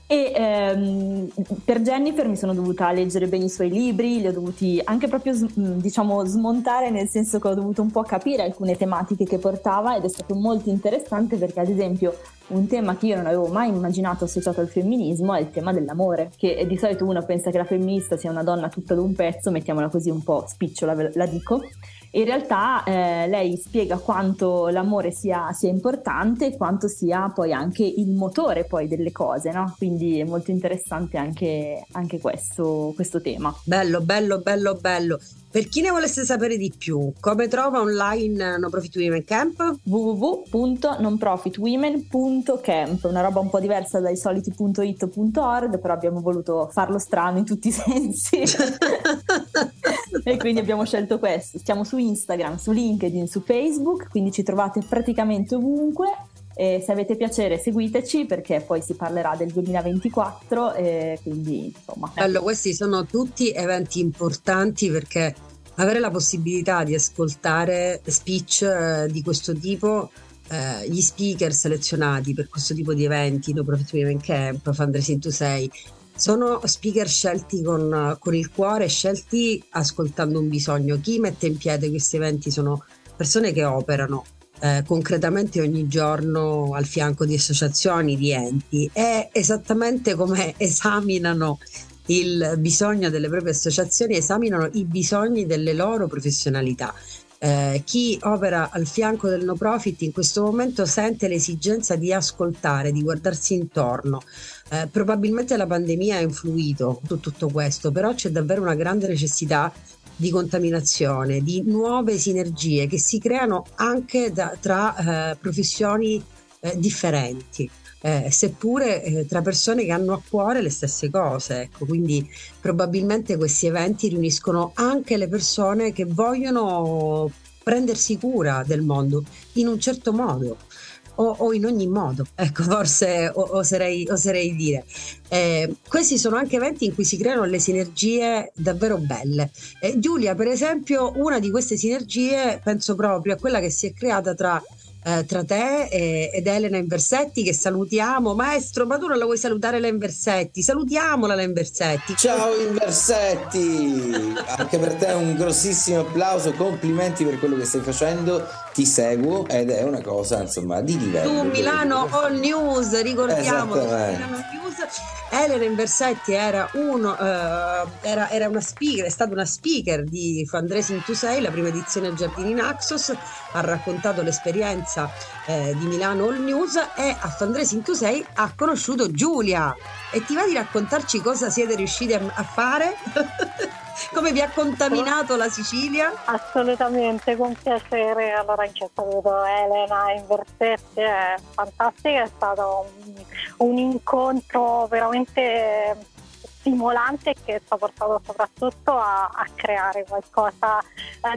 E per Jennifer mi sono dovuta leggere bene i suoi libri, li ho dovuti anche proprio smontare, nel senso che ho dovuto un po' capire alcune tematiche che portava, ed è stato molto interessante, perché ad esempio un tema che io non avevo mai immaginato associato al femminismo è il tema dell'amore, che di solito uno pensa che la femminista sia una donna tutta d'un pezzo, mettiamola così un po' spicciola, la dico. In realtà lei spiega quanto l'amore sia importante, e quanto sia poi anche il motore poi delle cose, no? Quindi è molto interessante anche questo tema. Bello. Per chi ne volesse sapere di più, come trova online No Profit Women Camp? www.nonprofitwomen.camp, una roba un po' diversa dai soliti .it.org, però abbiamo voluto farlo strano in tutti i sensi. E quindi abbiamo scelto questo. Stiamo su Instagram, su LinkedIn, su Facebook, quindi ci trovate praticamente ovunque. E se avete piacere seguiteci, perché poi si parlerà del 2024, quindi insomma. Bello, questi sono tutti eventi importanti, perché avere la possibilità di ascoltare speech di questo tipo gli speaker selezionati per questo tipo di eventi, No Profit Women Camp, Fundraising To Say, sono speaker scelti con il cuore, scelti ascoltando un bisogno. Chi mette in piedi questi eventi sono persone che operano concretamente ogni giorno al fianco di associazioni, di enti, e esattamente come esaminano il bisogno delle proprie associazioni, esaminano i bisogni delle loro professionalità. Chi opera al fianco del no profit in questo momento sente l'esigenza di ascoltare, di guardarsi intorno. Probabilmente la pandemia ha influito su tutto questo, però c'è davvero una grande necessità di contaminazione, di nuove sinergie che si creano anche tra professioni differenti. Seppure tra persone che hanno a cuore le stesse cose, ecco, quindi probabilmente questi eventi riuniscono anche le persone che vogliono prendersi cura del mondo in un certo modo o in ogni modo, ecco, forse oserei dire. Questi sono anche eventi in cui si creano le sinergie davvero belle. Giulia, per esempio, una di queste sinergie penso proprio a quella che si è creata tra te ed Elena Inversetti, che salutiamo. Maestro, ma tu non la vuoi salutare la Inversetti? Salutiamola la Inversetti. Ciao Inversetti, anche per te un grossissimo applauso, complimenti per quello che stai facendo, ti seguo ed è una cosa insomma di livello. Tu Milano All News, ricordiamo, Milano All News. Elena Inversetti era una speaker, è stata una speaker di Fundraising To Say, la prima edizione a Giardini Naxos, ha raccontato l'esperienza di Milano All News, e a Fundraising To Say ha conosciuto Giulia. E ti va di raccontarci cosa siete riusciti a fare? Come vi ha contaminato la Sicilia? Assolutamente, con piacere. Allora, in questo caso Elena Inversetti è fantastica, è stato un incontro veramente stimolante che ci ha portato soprattutto a creare qualcosa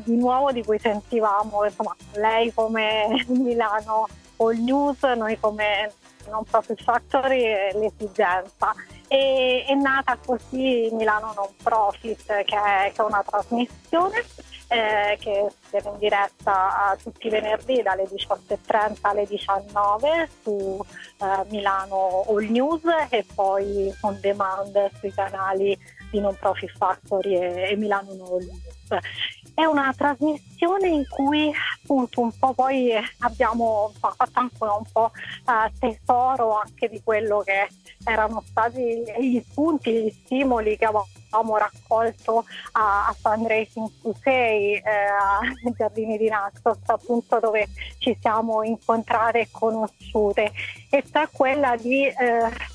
di nuovo di cui sentivamo, insomma, lei come Milano All News, noi come Non Profit Factory, l'esigenza. È nata così Milano Non Profit, che è una trasmissione che viene in diretta tutti i venerdì dalle 18.30 alle 19 su Milano All News, e poi on demand sui canali di Non Profit Factory e Milano All News. È una trasmissione in cui appunto un po' poi abbiamo fatto anche un po' tesoro anche di quello che erano stati gli spunti, gli stimoli che avevamo raccolto a Fundraising To Say, ai Giardini di Naxos, appunto, dove ci siamo incontrate e conosciute. E sta quella di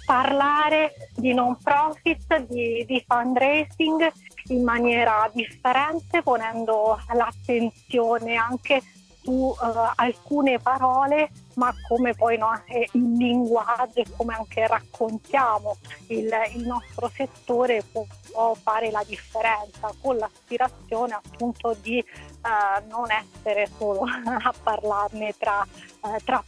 parlare di non profit, di fundraising in maniera differente, ponendo l'attenzione anche su alcune parole, ma come poi il linguaggio e come anche raccontiamo il nostro settore può fare la differenza, con l'aspirazione appunto di non essere solo a parlarne tra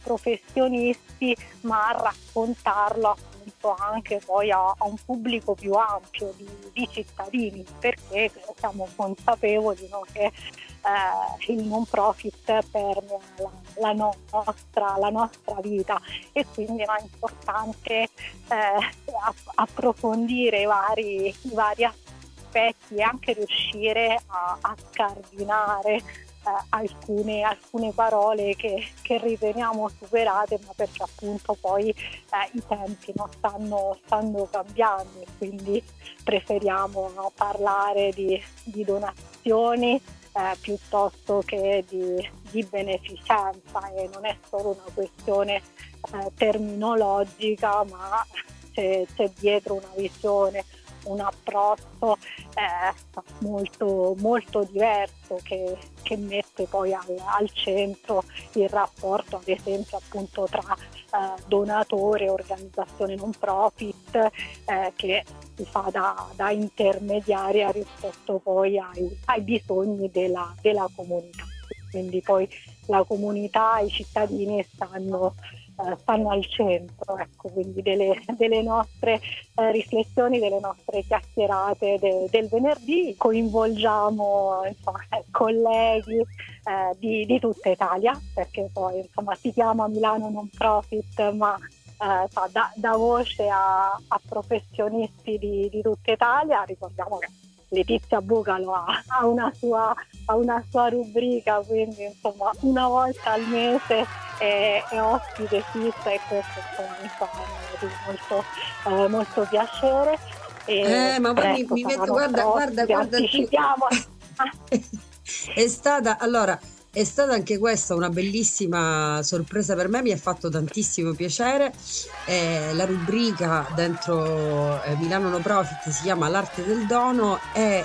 professionisti, ma a raccontarlo appunto anche poi a un pubblico più ampio di cittadini, perché siamo consapevoli che il non profit permea la nostra vita, e quindi è importante approfondire i vari aspetti e anche riuscire a scardinare alcune parole che riteniamo superate, ma perché appunto poi i tempi stanno cambiando, e quindi preferiamo parlare di donazioni piuttosto che di beneficenza, e non è solo una questione terminologica, ma c'è dietro una visione, un approccio molto, molto diverso che mette poi al centro il rapporto, ad esempio, appunto tra donatore e organizzazione non profit, che si fa da intermediaria rispetto poi ai bisogni della comunità. Quindi poi la comunità, i cittadini stanno stanno al centro, ecco, quindi delle nostre riflessioni, delle nostre chiacchierate del venerdì. Coinvolgiamo colleghi di tutta Italia, perché poi si chiama Milano Non Profit, ma dà voce a professionisti di tutta Italia. Ricordiamo che Letizia Bucalo ha una sua rubrica, quindi una volta al mese è ospite fissa, e questo mi fa molto piacere. E ma poi mi metto, guarda, anticipiamo. È stata anche questa una bellissima sorpresa per me, mi ha fatto tantissimo piacere. La rubrica dentro Milano No Profit si chiama L'arte del dono, e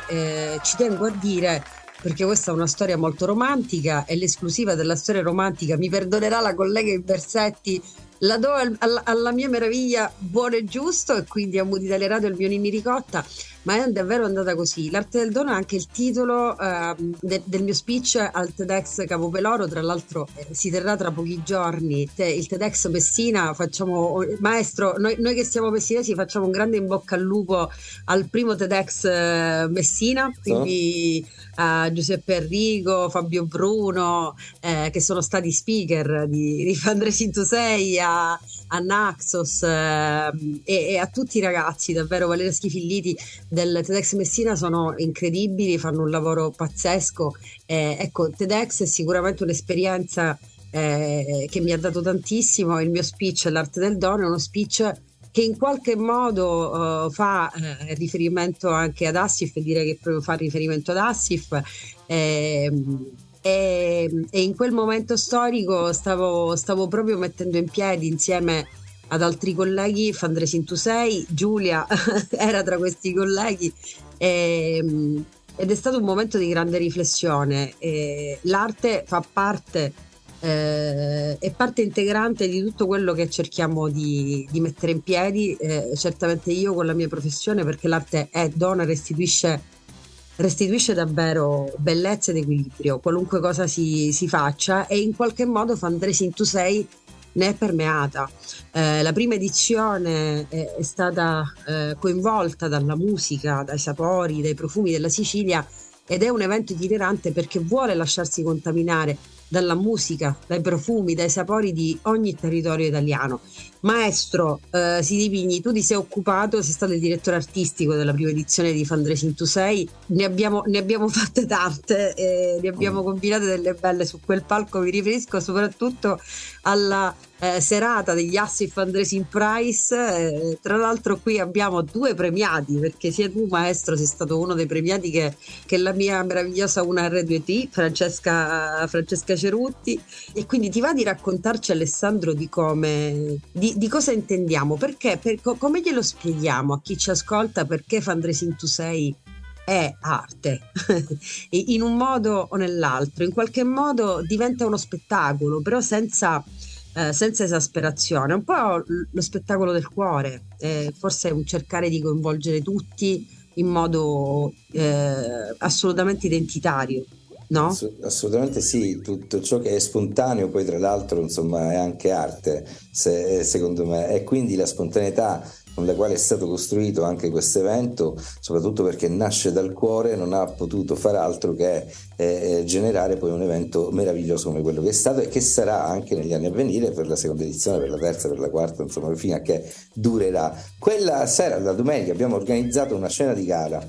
ci tengo a dire, perché questa è una storia molto romantica, è l'esclusiva della storia romantica, mi perdonerà la collega Inversetti, la do alla mia meraviglia Buono e Giusto, e quindi a Mood Italia Radio il mio Ninni Ricotta, ma è davvero andata così. L'arte del dono è anche il titolo del mio speech al TEDx Capo Peloro, tra l'altro si terrà tra pochi giorni, il TEDx Messina. Facciamo, maestro, noi che siamo messinesi facciamo un grande in bocca al lupo al primo TEDx Messina, quindi a Giuseppe Enrico, Fabio Bruno, che sono stati speaker di Fundraising To Say, a Naxos, e a tutti i ragazzi, davvero. Valeria Schifilliti del TEDx Messina, sono incredibili, fanno un lavoro pazzesco. Ecco, TEDx è sicuramente un'esperienza che mi ha dato tantissimo. Il mio speech L'arte del dono è uno speech che in qualche modo fa riferimento anche ad ASSIF, e dire che proprio fa riferimento ad ASSIF. E in quel momento storico stavo proprio mettendo in piedi, insieme ad altri colleghi, Fundraising To Say. Giulia era tra questi colleghi, ed è stato un momento di grande riflessione. L'arte fa parte, è parte integrante di tutto quello che cerchiamo di mettere in piedi, certamente io con la mia professione, perché l'arte è dona, restituisce davvero bellezza ed equilibrio, qualunque cosa si faccia, e in qualche modo Fundraising To Say ne è permeata. La prima edizione è stata coinvolta dalla musica, dai sapori, dai profumi della Sicilia, ed è un evento itinerante perché vuole lasciarsi contaminare dalla musica, dai profumi, dai sapori di ogni territorio italiano. Maestro Silipigni, tu ti sei occupato, sei stato il direttore artistico della prima edizione di Fundraising To Say, ne abbiamo fatte tante, ne abbiamo combinate delle belle su quel palco. Mi riferisco soprattutto alla serata degli ASSIF Fundraising Prize, tra l'altro qui abbiamo due premiati, perché sia tu, maestro, sei stato uno dei premiati che la mia meravigliosa unr2t.it Francesca Cerutti. E quindi ti va di raccontarci, Alessandro, di come di cosa intendiamo, perché come glielo spieghiamo a chi ci ascolta perché Fundraising To Say è arte in un modo o nell'altro. In qualche modo diventa uno spettacolo, però senza esasperazione, un po' lo spettacolo del cuore, forse è un cercare di coinvolgere tutti in modo assolutamente identitario, no? Assolutamente sì, tutto ciò che è spontaneo poi, tra l'altro, è anche arte, secondo me, e quindi la spontaneità con la quale è stato costruito anche questo evento, soprattutto perché nasce dal cuore, non ha potuto far altro che generare poi un evento meraviglioso come quello che è stato, e che sarà anche negli anni a venire, per la seconda edizione, per la terza, per la quarta, fino a che durerà. Quella sera, la domenica, abbiamo organizzato una cena di gala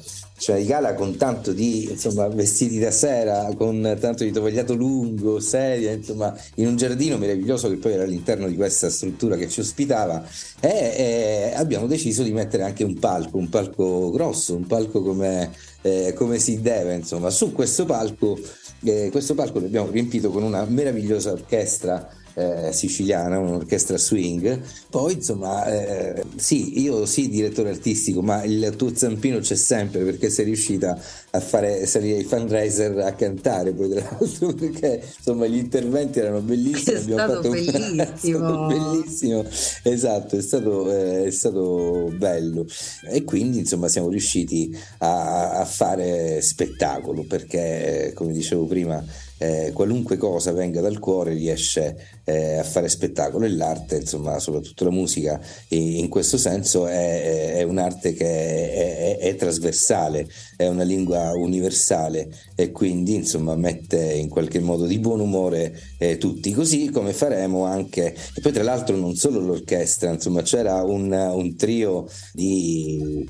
con tanto di vestiti da sera, con tanto di tovagliato lungo, sedia, in un giardino meraviglioso che poi era all'interno di questa struttura che ci ospitava, e abbiamo deciso di mettere anche un palco grosso, un palco come si deve, su questo palco l'abbiamo riempito con una meravigliosa orchestra siciliana, un'orchestra swing. Poi io direttore artistico, ma il tuo zampino c'è sempre, perché sei riuscita a fare salire i fundraiser a cantare, poi tra l'altro, perché gli interventi erano bellissimi, è stato bellissimo, esatto, è stato bello, e quindi siamo riusciti a fare spettacolo, perché come dicevo prima, qualunque cosa venga dal cuore riesce a fare spettacolo, e l'arte, insomma, soprattutto la musica, in questo senso è un'arte che è trasversale, è una lingua universale, e quindi insomma mette in qualche modo di buon umore tutti, così come faremo anche. E poi tra l'altro non solo l'orchestra, insomma c'era un trio di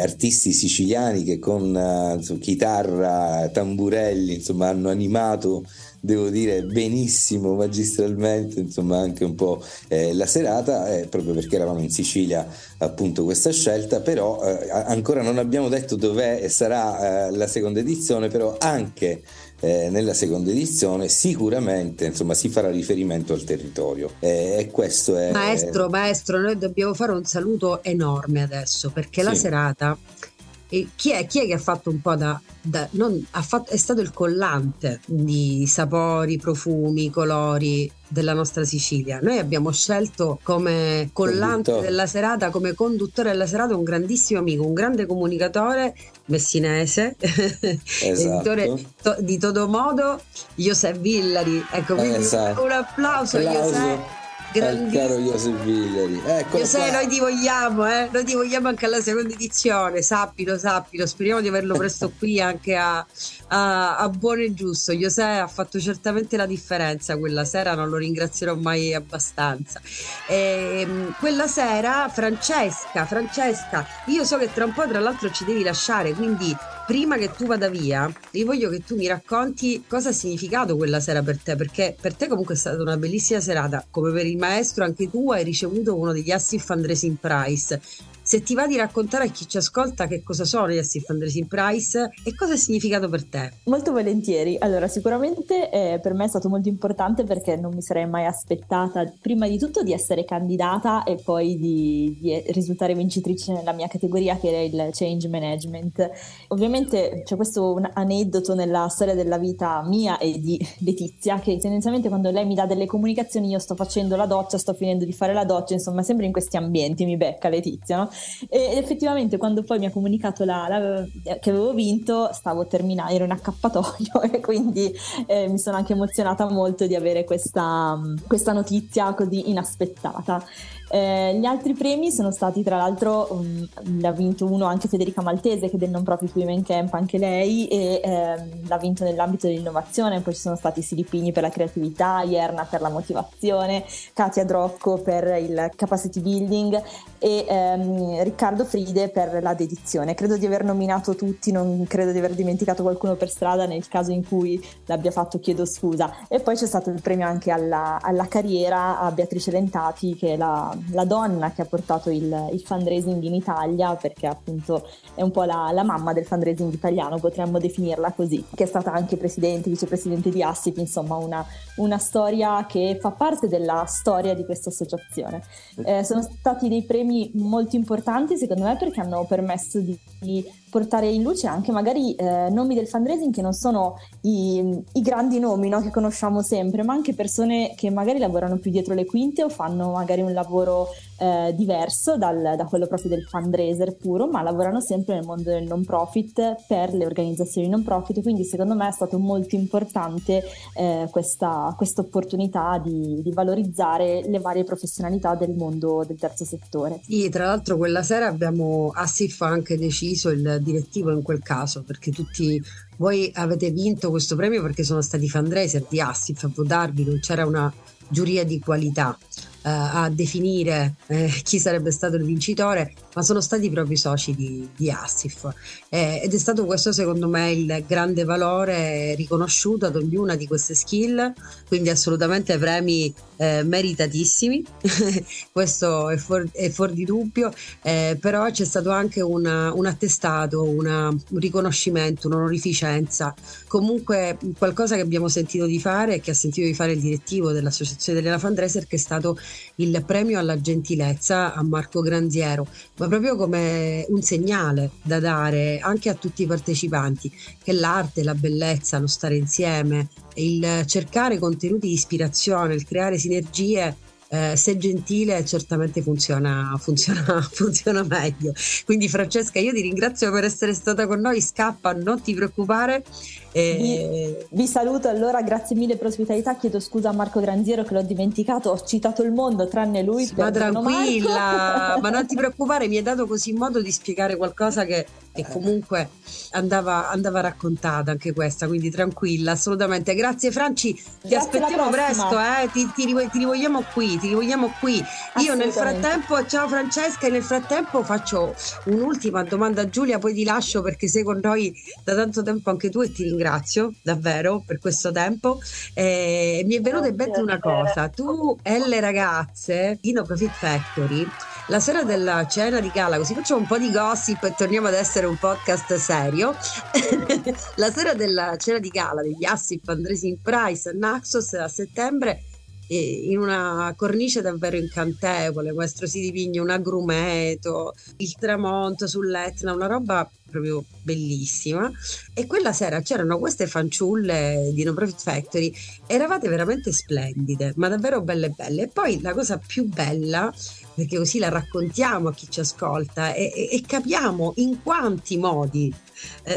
artisti siciliani che con chitarra, tamburelli, insomma hanno animato, devo dire, benissimo, magistralmente, insomma anche un po' la serata, proprio perché eravamo in Sicilia, appunto, questa scelta. Però ancora non abbiamo detto dov'è e sarà la seconda edizione, però anche nella seconda edizione sicuramente, insomma, si farà riferimento al territorio, e questo è... Maestro, noi dobbiamo fare un saluto enorme adesso, perché sì, la serata, e chi è che ha fatto un po' è stato il collante di sapori, profumi, colori della nostra Sicilia. Noi abbiamo scelto come collante della serata, come conduttore della serata, un grandissimo amico, un grande comunicatore messinese, esatto, editore di Todo Modo, Giuseppe Vigliari. Ecco, quindi esatto, un applauso a Giuseppe. Caro Giuseppe Vigliari, Giuseppe, noi ti vogliamo, noi ti vogliamo anche alla seconda edizione, sappilo, speriamo di averlo presto qui anche a Buono e Giusto. Giuseppe ha fatto certamente la differenza quella sera, non lo ringrazierò mai abbastanza. Quella sera Francesca, io so che tra un po', tra l'altro, ci devi lasciare, quindi prima che tu vada via io voglio che tu mi racconti cosa ha significato quella sera per te, perché per te comunque è stata una bellissima serata, come per il maestro anche tu hai ricevuto uno degli ASSIF Fundraising Prize. Se ti va di raccontare a chi ci ascolta che cosa sono gli ASSIF Fundraising Prize e cosa ha significato per te. Molto volentieri. Allora, sicuramente per me è stato molto importante, perché non mi sarei mai aspettata, prima di tutto, di essere candidata e poi di risultare vincitrice nella mia categoria, che era il Change Management. Ovviamente c'è questo aneddoto nella storia della vita mia e di Letizia, che tendenzialmente quando lei mi dà delle comunicazioni io sto facendo la doccia, sto finendo di fare la doccia, insomma sempre in questi ambienti mi becca Letizia, no? E effettivamente quando poi mi ha comunicato che avevo vinto, stavo terminando, ero in accappatoio, e quindi mi sono anche emozionata molto di avere questa notizia così inaspettata. Gli altri premi sono stati, tra l'altro, l'ha vinto uno anche Federica Maltese, che è del Non Profit Women Camp anche lei, e l'ha vinto nell'ambito dell'innovazione. Poi ci sono stati Silipigni per la creatività, Ierna per la motivazione, Katia Drocco per il capacity building e Riccardo Fride per la dedizione. Credo di aver nominato tutti, non credo di aver dimenticato qualcuno per strada, nel caso in cui l'abbia fatto chiedo scusa. E poi c'è stato il premio anche alla carriera a Beatrice Lentati, che è la donna che ha portato il fundraising in Italia, perché appunto è un po' la mamma del fundraising italiano, potremmo definirla così, che è stata anche presidente, vicepresidente di ASSIF, insomma una storia che fa parte della storia di questa associazione. Sono stati dei premi molto importanti, secondo me, perché hanno permesso di portare in luce anche magari nomi del fundraising che non sono i grandi nomi, no, che conosciamo sempre, ma anche persone che magari lavorano più dietro le quinte o fanno magari un lavoro diverso da quello proprio del fundraiser puro, ma lavorano sempre nel mondo del non profit, per le organizzazioni non profit. Quindi secondo me è stato molto importante questa opportunità di valorizzare le varie professionalità del mondo del terzo settore. Sì, tra l'altro quella sera ASSIF ha anche deciso il direttivo in quel caso, perché tutti voi avete vinto questo premio perché sono stati fundraiser di ASSIF a votarvi, non c'era una giuria di qualità a definire chi sarebbe stato il vincitore, ma sono stati proprio i soci di ASSIF, ed è stato questo secondo me il grande valore riconosciuto ad ognuna di queste skill, quindi assolutamente premi meritatissimi questo è fuor di dubbio, però c'è stato anche un attestato, un riconoscimento, un'onorificenza, comunque qualcosa che abbiamo sentito di fare e che ha sentito di fare il direttivo dell'Associazione Italiana Fundraiser, che è stato il premio alla gentilezza a Marco Granziero, ma proprio come un segnale da dare anche a tutti i partecipanti che l'arte, la bellezza, lo stare insieme, il cercare contenuti di ispirazione, il creare sinergie se gentile certamente funziona meglio. Quindi Francesca, io ti ringrazio per essere stata con noi, scappa, non ti preoccupare. Vi saluto allora, grazie mille per l'ospitalità, chiedo scusa a Marco Granziero che l'ho dimenticato, ho citato il mondo tranne lui. Ma tranquilla, ma non ti preoccupare, mi è dato così modo di spiegare qualcosa che comunque andava raccontata anche questa, quindi tranquilla, assolutamente. Grazie Franci, ti aspettiamo presto, ti rivogliamo qui, io nel frattempo, ciao Francesca, e nel frattempo faccio un'ultima domanda a Giulia, poi ti lascio perché sei con noi da tanto tempo anche tu e ti ringrazio davvero per questo tempo. Mi è venuta in mente una cosa, tu e le ragazze di No Profit Factory la sera della cena di gala, così facciamo un po' di gossip e torniamo ad essere un podcast serio. La sera della cena di gala degli ASSIF, Fundraising Prize, Naxos a settembre, in una cornice davvero incantevole, maestro Silipigni, un agrumeto, il tramonto sull'Etna, una roba proprio bellissima. E quella sera c'erano queste fanciulle di No Profit Factory, eravate veramente splendide, ma davvero belle. E poi la cosa più bella, perché così la raccontiamo a chi ci ascolta e capiamo in quanti modi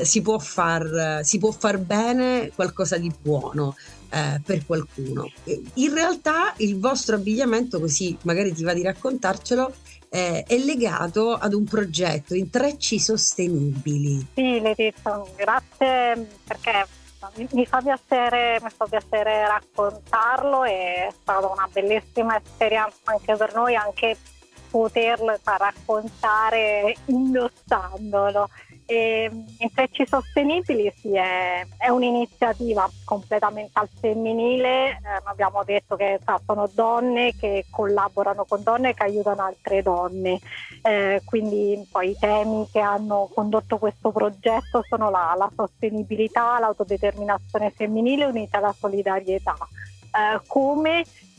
si può far bene qualcosa di buono per qualcuno. In realtà il vostro abbigliamento, così magari ti va di raccontarcelo, è legato ad un progetto, Intrecci Sostenibili. Sì, Letizia, grazie, perché mi fa piacere raccontarlo, è stata una bellissima esperienza anche per noi, anche poterlo raccontare indossandolo. Intrecci Sostenibili è un'iniziativa completamente al femminile, abbiamo detto che sono donne che collaborano con donne che aiutano altre donne, quindi poi i temi che hanno condotto questo progetto sono la sostenibilità, l'autodeterminazione femminile unita alla solidarietà.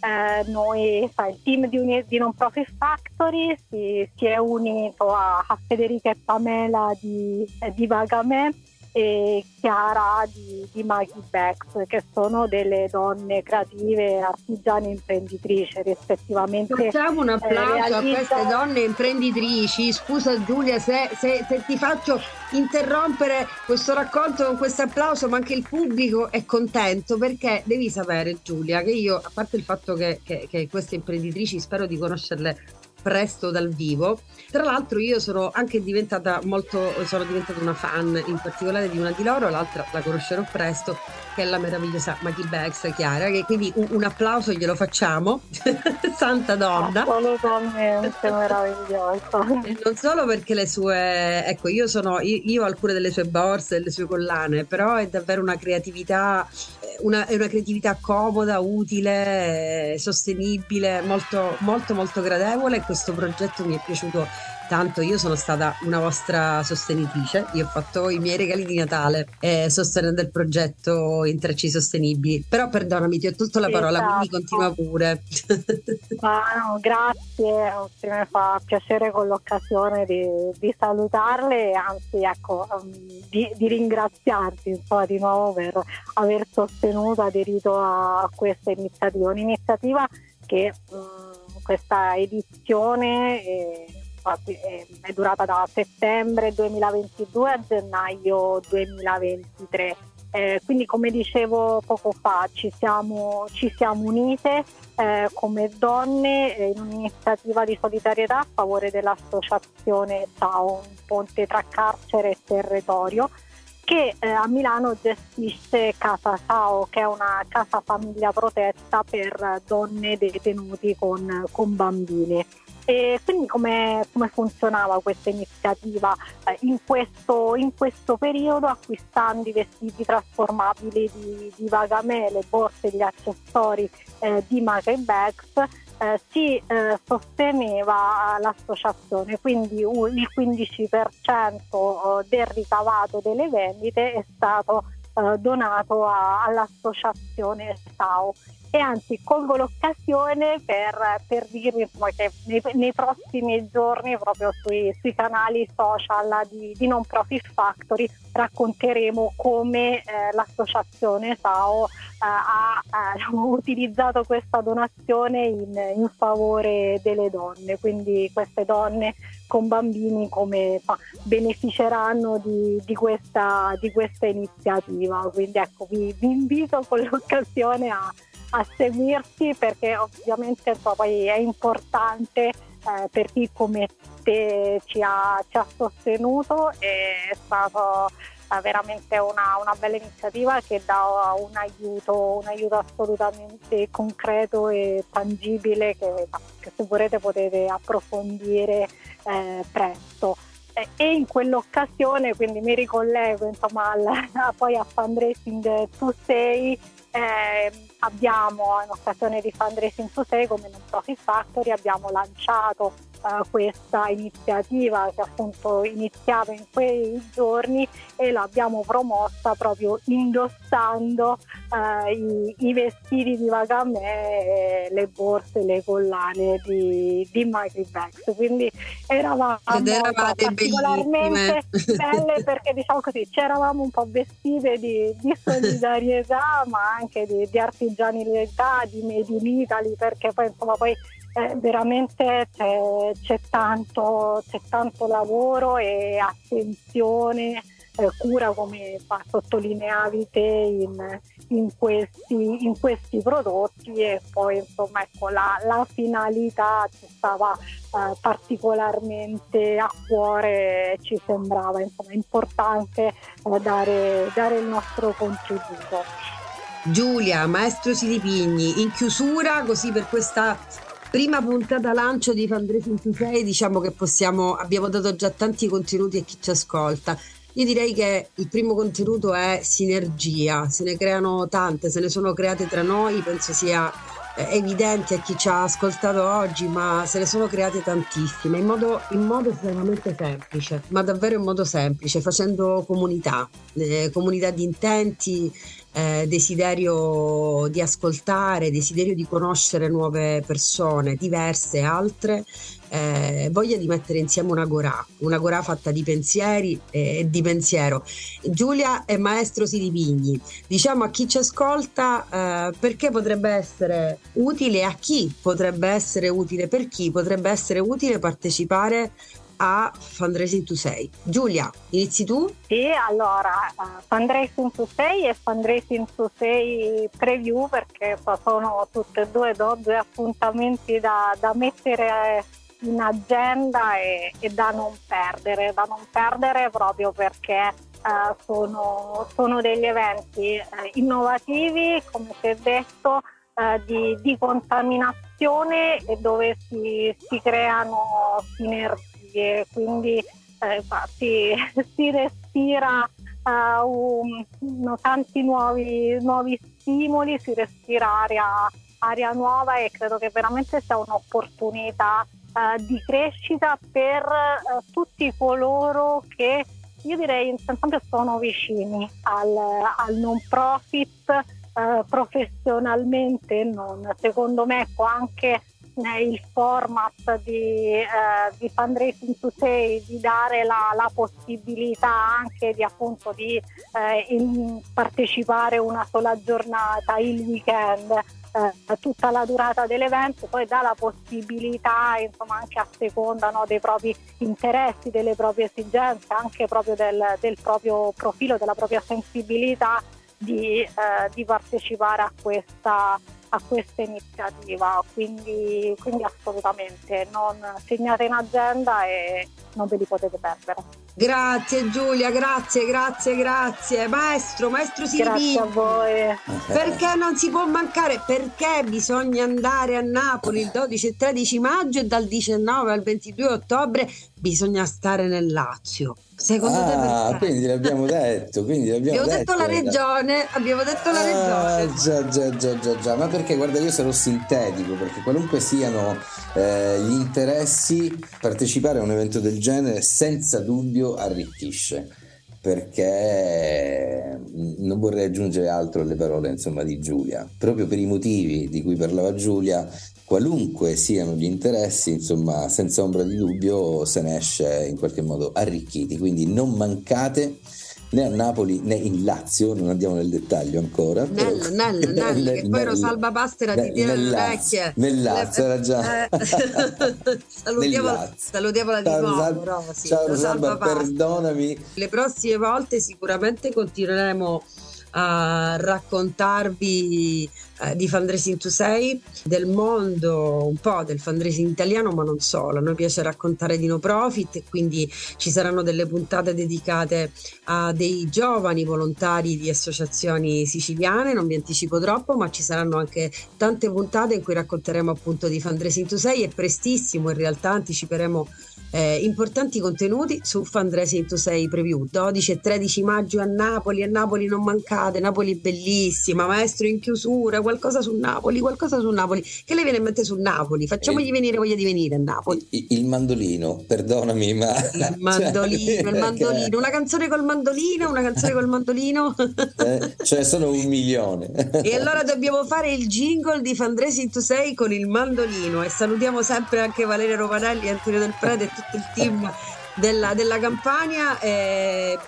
Il team di Non Profit Factory si è unito a Federica e Pamela di Vagamè e Chiara di Maggie Bags, che sono delle donne creative, artigiane, imprenditrici rispettivamente. Facciamo un applauso a queste donne imprenditrici. Scusa Giulia se ti faccio interrompere questo racconto con questo applauso, ma anche il pubblico è contento, perché devi sapere Giulia che io, a parte il fatto che queste imprenditrici spero di conoscerle presto dal vivo, tra l'altro io sono diventata una fan in particolare di una di loro, l'altra la conoscerò presto, che è la meravigliosa Maggie Bags, Chiara, che quindi un applauso glielo facciamo. Santa donna, assolutamente meravigliosa. E non solo perché le sue, ecco, io ho alcune delle sue borse e le sue collane, però è davvero una creatività, è una creatività comoda, utile, sostenibile, molto gradevole. Questo progetto mi è piaciuto tanto, io sono stata una vostra sostenitrice, io ho fatto i miei regali di Natale sostenendo il progetto Intrecci Sostenibili. Però perdonami, ti ho tolto la parola, esatto. Quindi continua pure. No, grazie, mi fa piacere con l'occasione di salutarle, anzi ecco, di ringraziarti insomma di nuovo per aver sostenuto, aderito a questa iniziativa, un'iniziativa che questa edizione è durata da settembre 2022 a gennaio 2023. Quindi come dicevo poco fa ci siamo unite come donne in un'iniziativa di solidarietà a favore dell'associazione SAO, Ponte tra Carcere e Territorio, che a Milano gestisce Casa SAO, che è una casa famiglia protetta per donne detenute con bambini. E quindi come funzionava questa iniziativa? In questo periodo, acquistando i vestiti trasformabili di Vagamè, le borse, gli accessori di Maggie Bags, si sosteneva l'associazione, quindi il 15% del ricavato delle vendite è stato donato all'associazione SAO. e anzi colgo l'occasione per dirvi insomma, che nei prossimi giorni proprio sui canali social di Non Profit Factory racconteremo come l'associazione SAO ha utilizzato questa donazione in favore delle donne, quindi queste donne con bambini come beneficeranno di questa iniziativa, quindi ecco vi invito con l'occasione a seguirci, perché ovviamente poi è importante per chi come te ci ha sostenuto. È stato veramente una bella iniziativa che dà un aiuto assolutamente concreto e tangibile che se volete potete approfondire presto. E in quell'occasione quindi mi ricollego insomma poi a Fundraising To Say. Abbiamo, in occasione di Fundraising To Say, come Non Profit Factory, abbiamo lanciato questa iniziativa che appunto iniziava in quei giorni e l'abbiamo promossa proprio indossando i vestiti di Vagamè, le borse, le collane di Maggie Bags, quindi eravamo particolarmente belle perché diciamo così c'eravamo un po' vestite di solidarietà ma anche di artigianalità, di Made in Italy, perché poi insomma poi veramente c'è tanto lavoro e attenzione, cura, come sottolineavi te in questi prodotti, e poi insomma ecco la finalità ci stava particolarmente a cuore, ci sembrava insomma importante dare il nostro contributo. Giulia, maestro Silipigni, in chiusura così per questa prima puntata lancio di Fundraising To Say, diciamo che abbiamo dato già tanti contenuti a chi ci ascolta. Io direi che il primo contenuto è sinergia, se ne creano tante, se ne sono create tra noi, penso sia evidente a chi ci ha ascoltato oggi, ma se ne sono create tantissime, in modo estremamente semplice, ma davvero in modo semplice, facendo comunità di intenti, desiderio di ascoltare, desiderio di conoscere nuove persone, diverse, altre, voglia di mettere insieme un'agorà fatta di pensieri e di pensiero. Giulia e maestro Silipigni, diciamo a chi ci ascolta perché potrebbe essere utile, a chi potrebbe essere utile, per chi potrebbe essere utile partecipare a Fundraising To Say. Giulia, inizi tu? Sì, allora Fundraising To Say e Fundraising To Say Preview, perché sono tutte e due appuntamenti da mettere in agenda e da non perdere proprio perché sono degli eventi innovativi, come si è detto, di contaminazione, e dove si creano sinergie. Quindi si respira tanti nuovi stimoli, si respira aria nuova, e credo che veramente sia un'opportunità di crescita per tutti coloro che, io direi, sempre sono vicini al non profit professionalmente e non. Secondo me ecco, anche il format di Fundraising To Say, di dare la possibilità anche di appunto di partecipare una sola giornata, il weekend, tutta la durata dell'evento, poi dà la possibilità insomma anche a seconda, no, dei propri interessi, delle proprie esigenze, anche proprio del proprio profilo, della propria sensibilità, di partecipare a questa iniziativa, quindi assolutamente non segnate in agenda e non ve li potete perdere. Grazie Giulia, grazie maestro Silipigni. Grazie a voi. Perché non si può mancare, perché bisogna andare a Napoli il 12 e 13 maggio e dal 19 al 22 ottobre bisogna stare nel Lazio. Secondo te, quindi l'abbiamo detto, abbiamo detto la regione. Già, ma perché guarda, io sarò sintetico, perché qualunque siano gli interessi, partecipare a un evento del genere senza dubbio arricchisce. perché non vorrei aggiungere altro alle parole, insomma, di Giulia, proprio per i motivi di cui parlava Giulia. Qualunque siano gli interessi, insomma, senza ombra di dubbio se ne esce in qualche modo arricchiti, quindi non mancate né a Napoli né in Lazio, non andiamo nel dettaglio ancora. Nello, che poi Rosalba Pastena ti tiene le vecchie. Nel Lazio era già. Salutiamola di nuovo. Ciao Rosalba, perdonami. Le prossime volte sicuramente continueremo a raccontarvi di Fundraising To Say, del mondo un po' del fundraising italiano, ma non solo. A noi piace raccontare di No Profit, quindi ci saranno delle puntate dedicate a dei giovani volontari di associazioni siciliane, non vi anticipo troppo, ma ci saranno anche tante puntate in cui racconteremo appunto di Fundraising To Say, e prestissimo in realtà anticiperemo importanti contenuti su Fundraising To Say Preview, 12 e 13 maggio a Napoli non mancate, Napoli è bellissima, maestro in chiusura, qualcosa su Napoli, che le viene in mente su Napoli, facciamogli venire voglia di venire a Napoli. Il mandolino, perdonami, ma il mandolino, una canzone col mandolino, cioè sono 1 milione. E allora dobbiamo fare il jingle di Fundraising To Say con il mandolino, e salutiamo sempre anche Valeria Romanelli e Antonio Del Prete e tutto il team della Campania.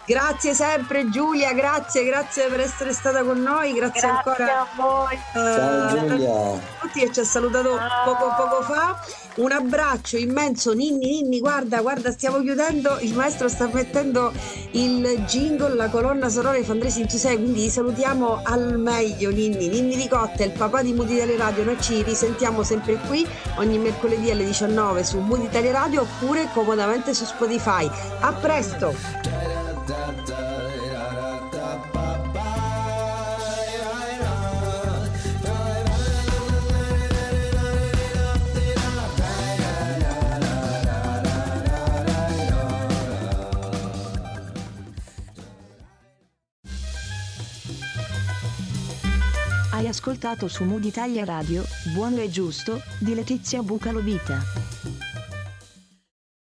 Grazie sempre Giulia, grazie per essere stata con noi, grazie ancora a voi. Ciao Giulia, a tutti, e ci ha salutato poco fa. Un abbraccio immenso. Ninni, guarda, stiamo chiudendo, il maestro sta mettendo il jingle, la colonna sonora di Fundraising To Say, quindi salutiamo al meglio Ninni Ricotta, il papà di Mood Italia Radio. Noi ci risentiamo sempre qui ogni mercoledì alle 19 su Mood Italia Radio, oppure comodamente su Spotify. A presto. Hai ascoltato su Mood Italia Radio Buono e Giusto di Letizia Bucalo Vita.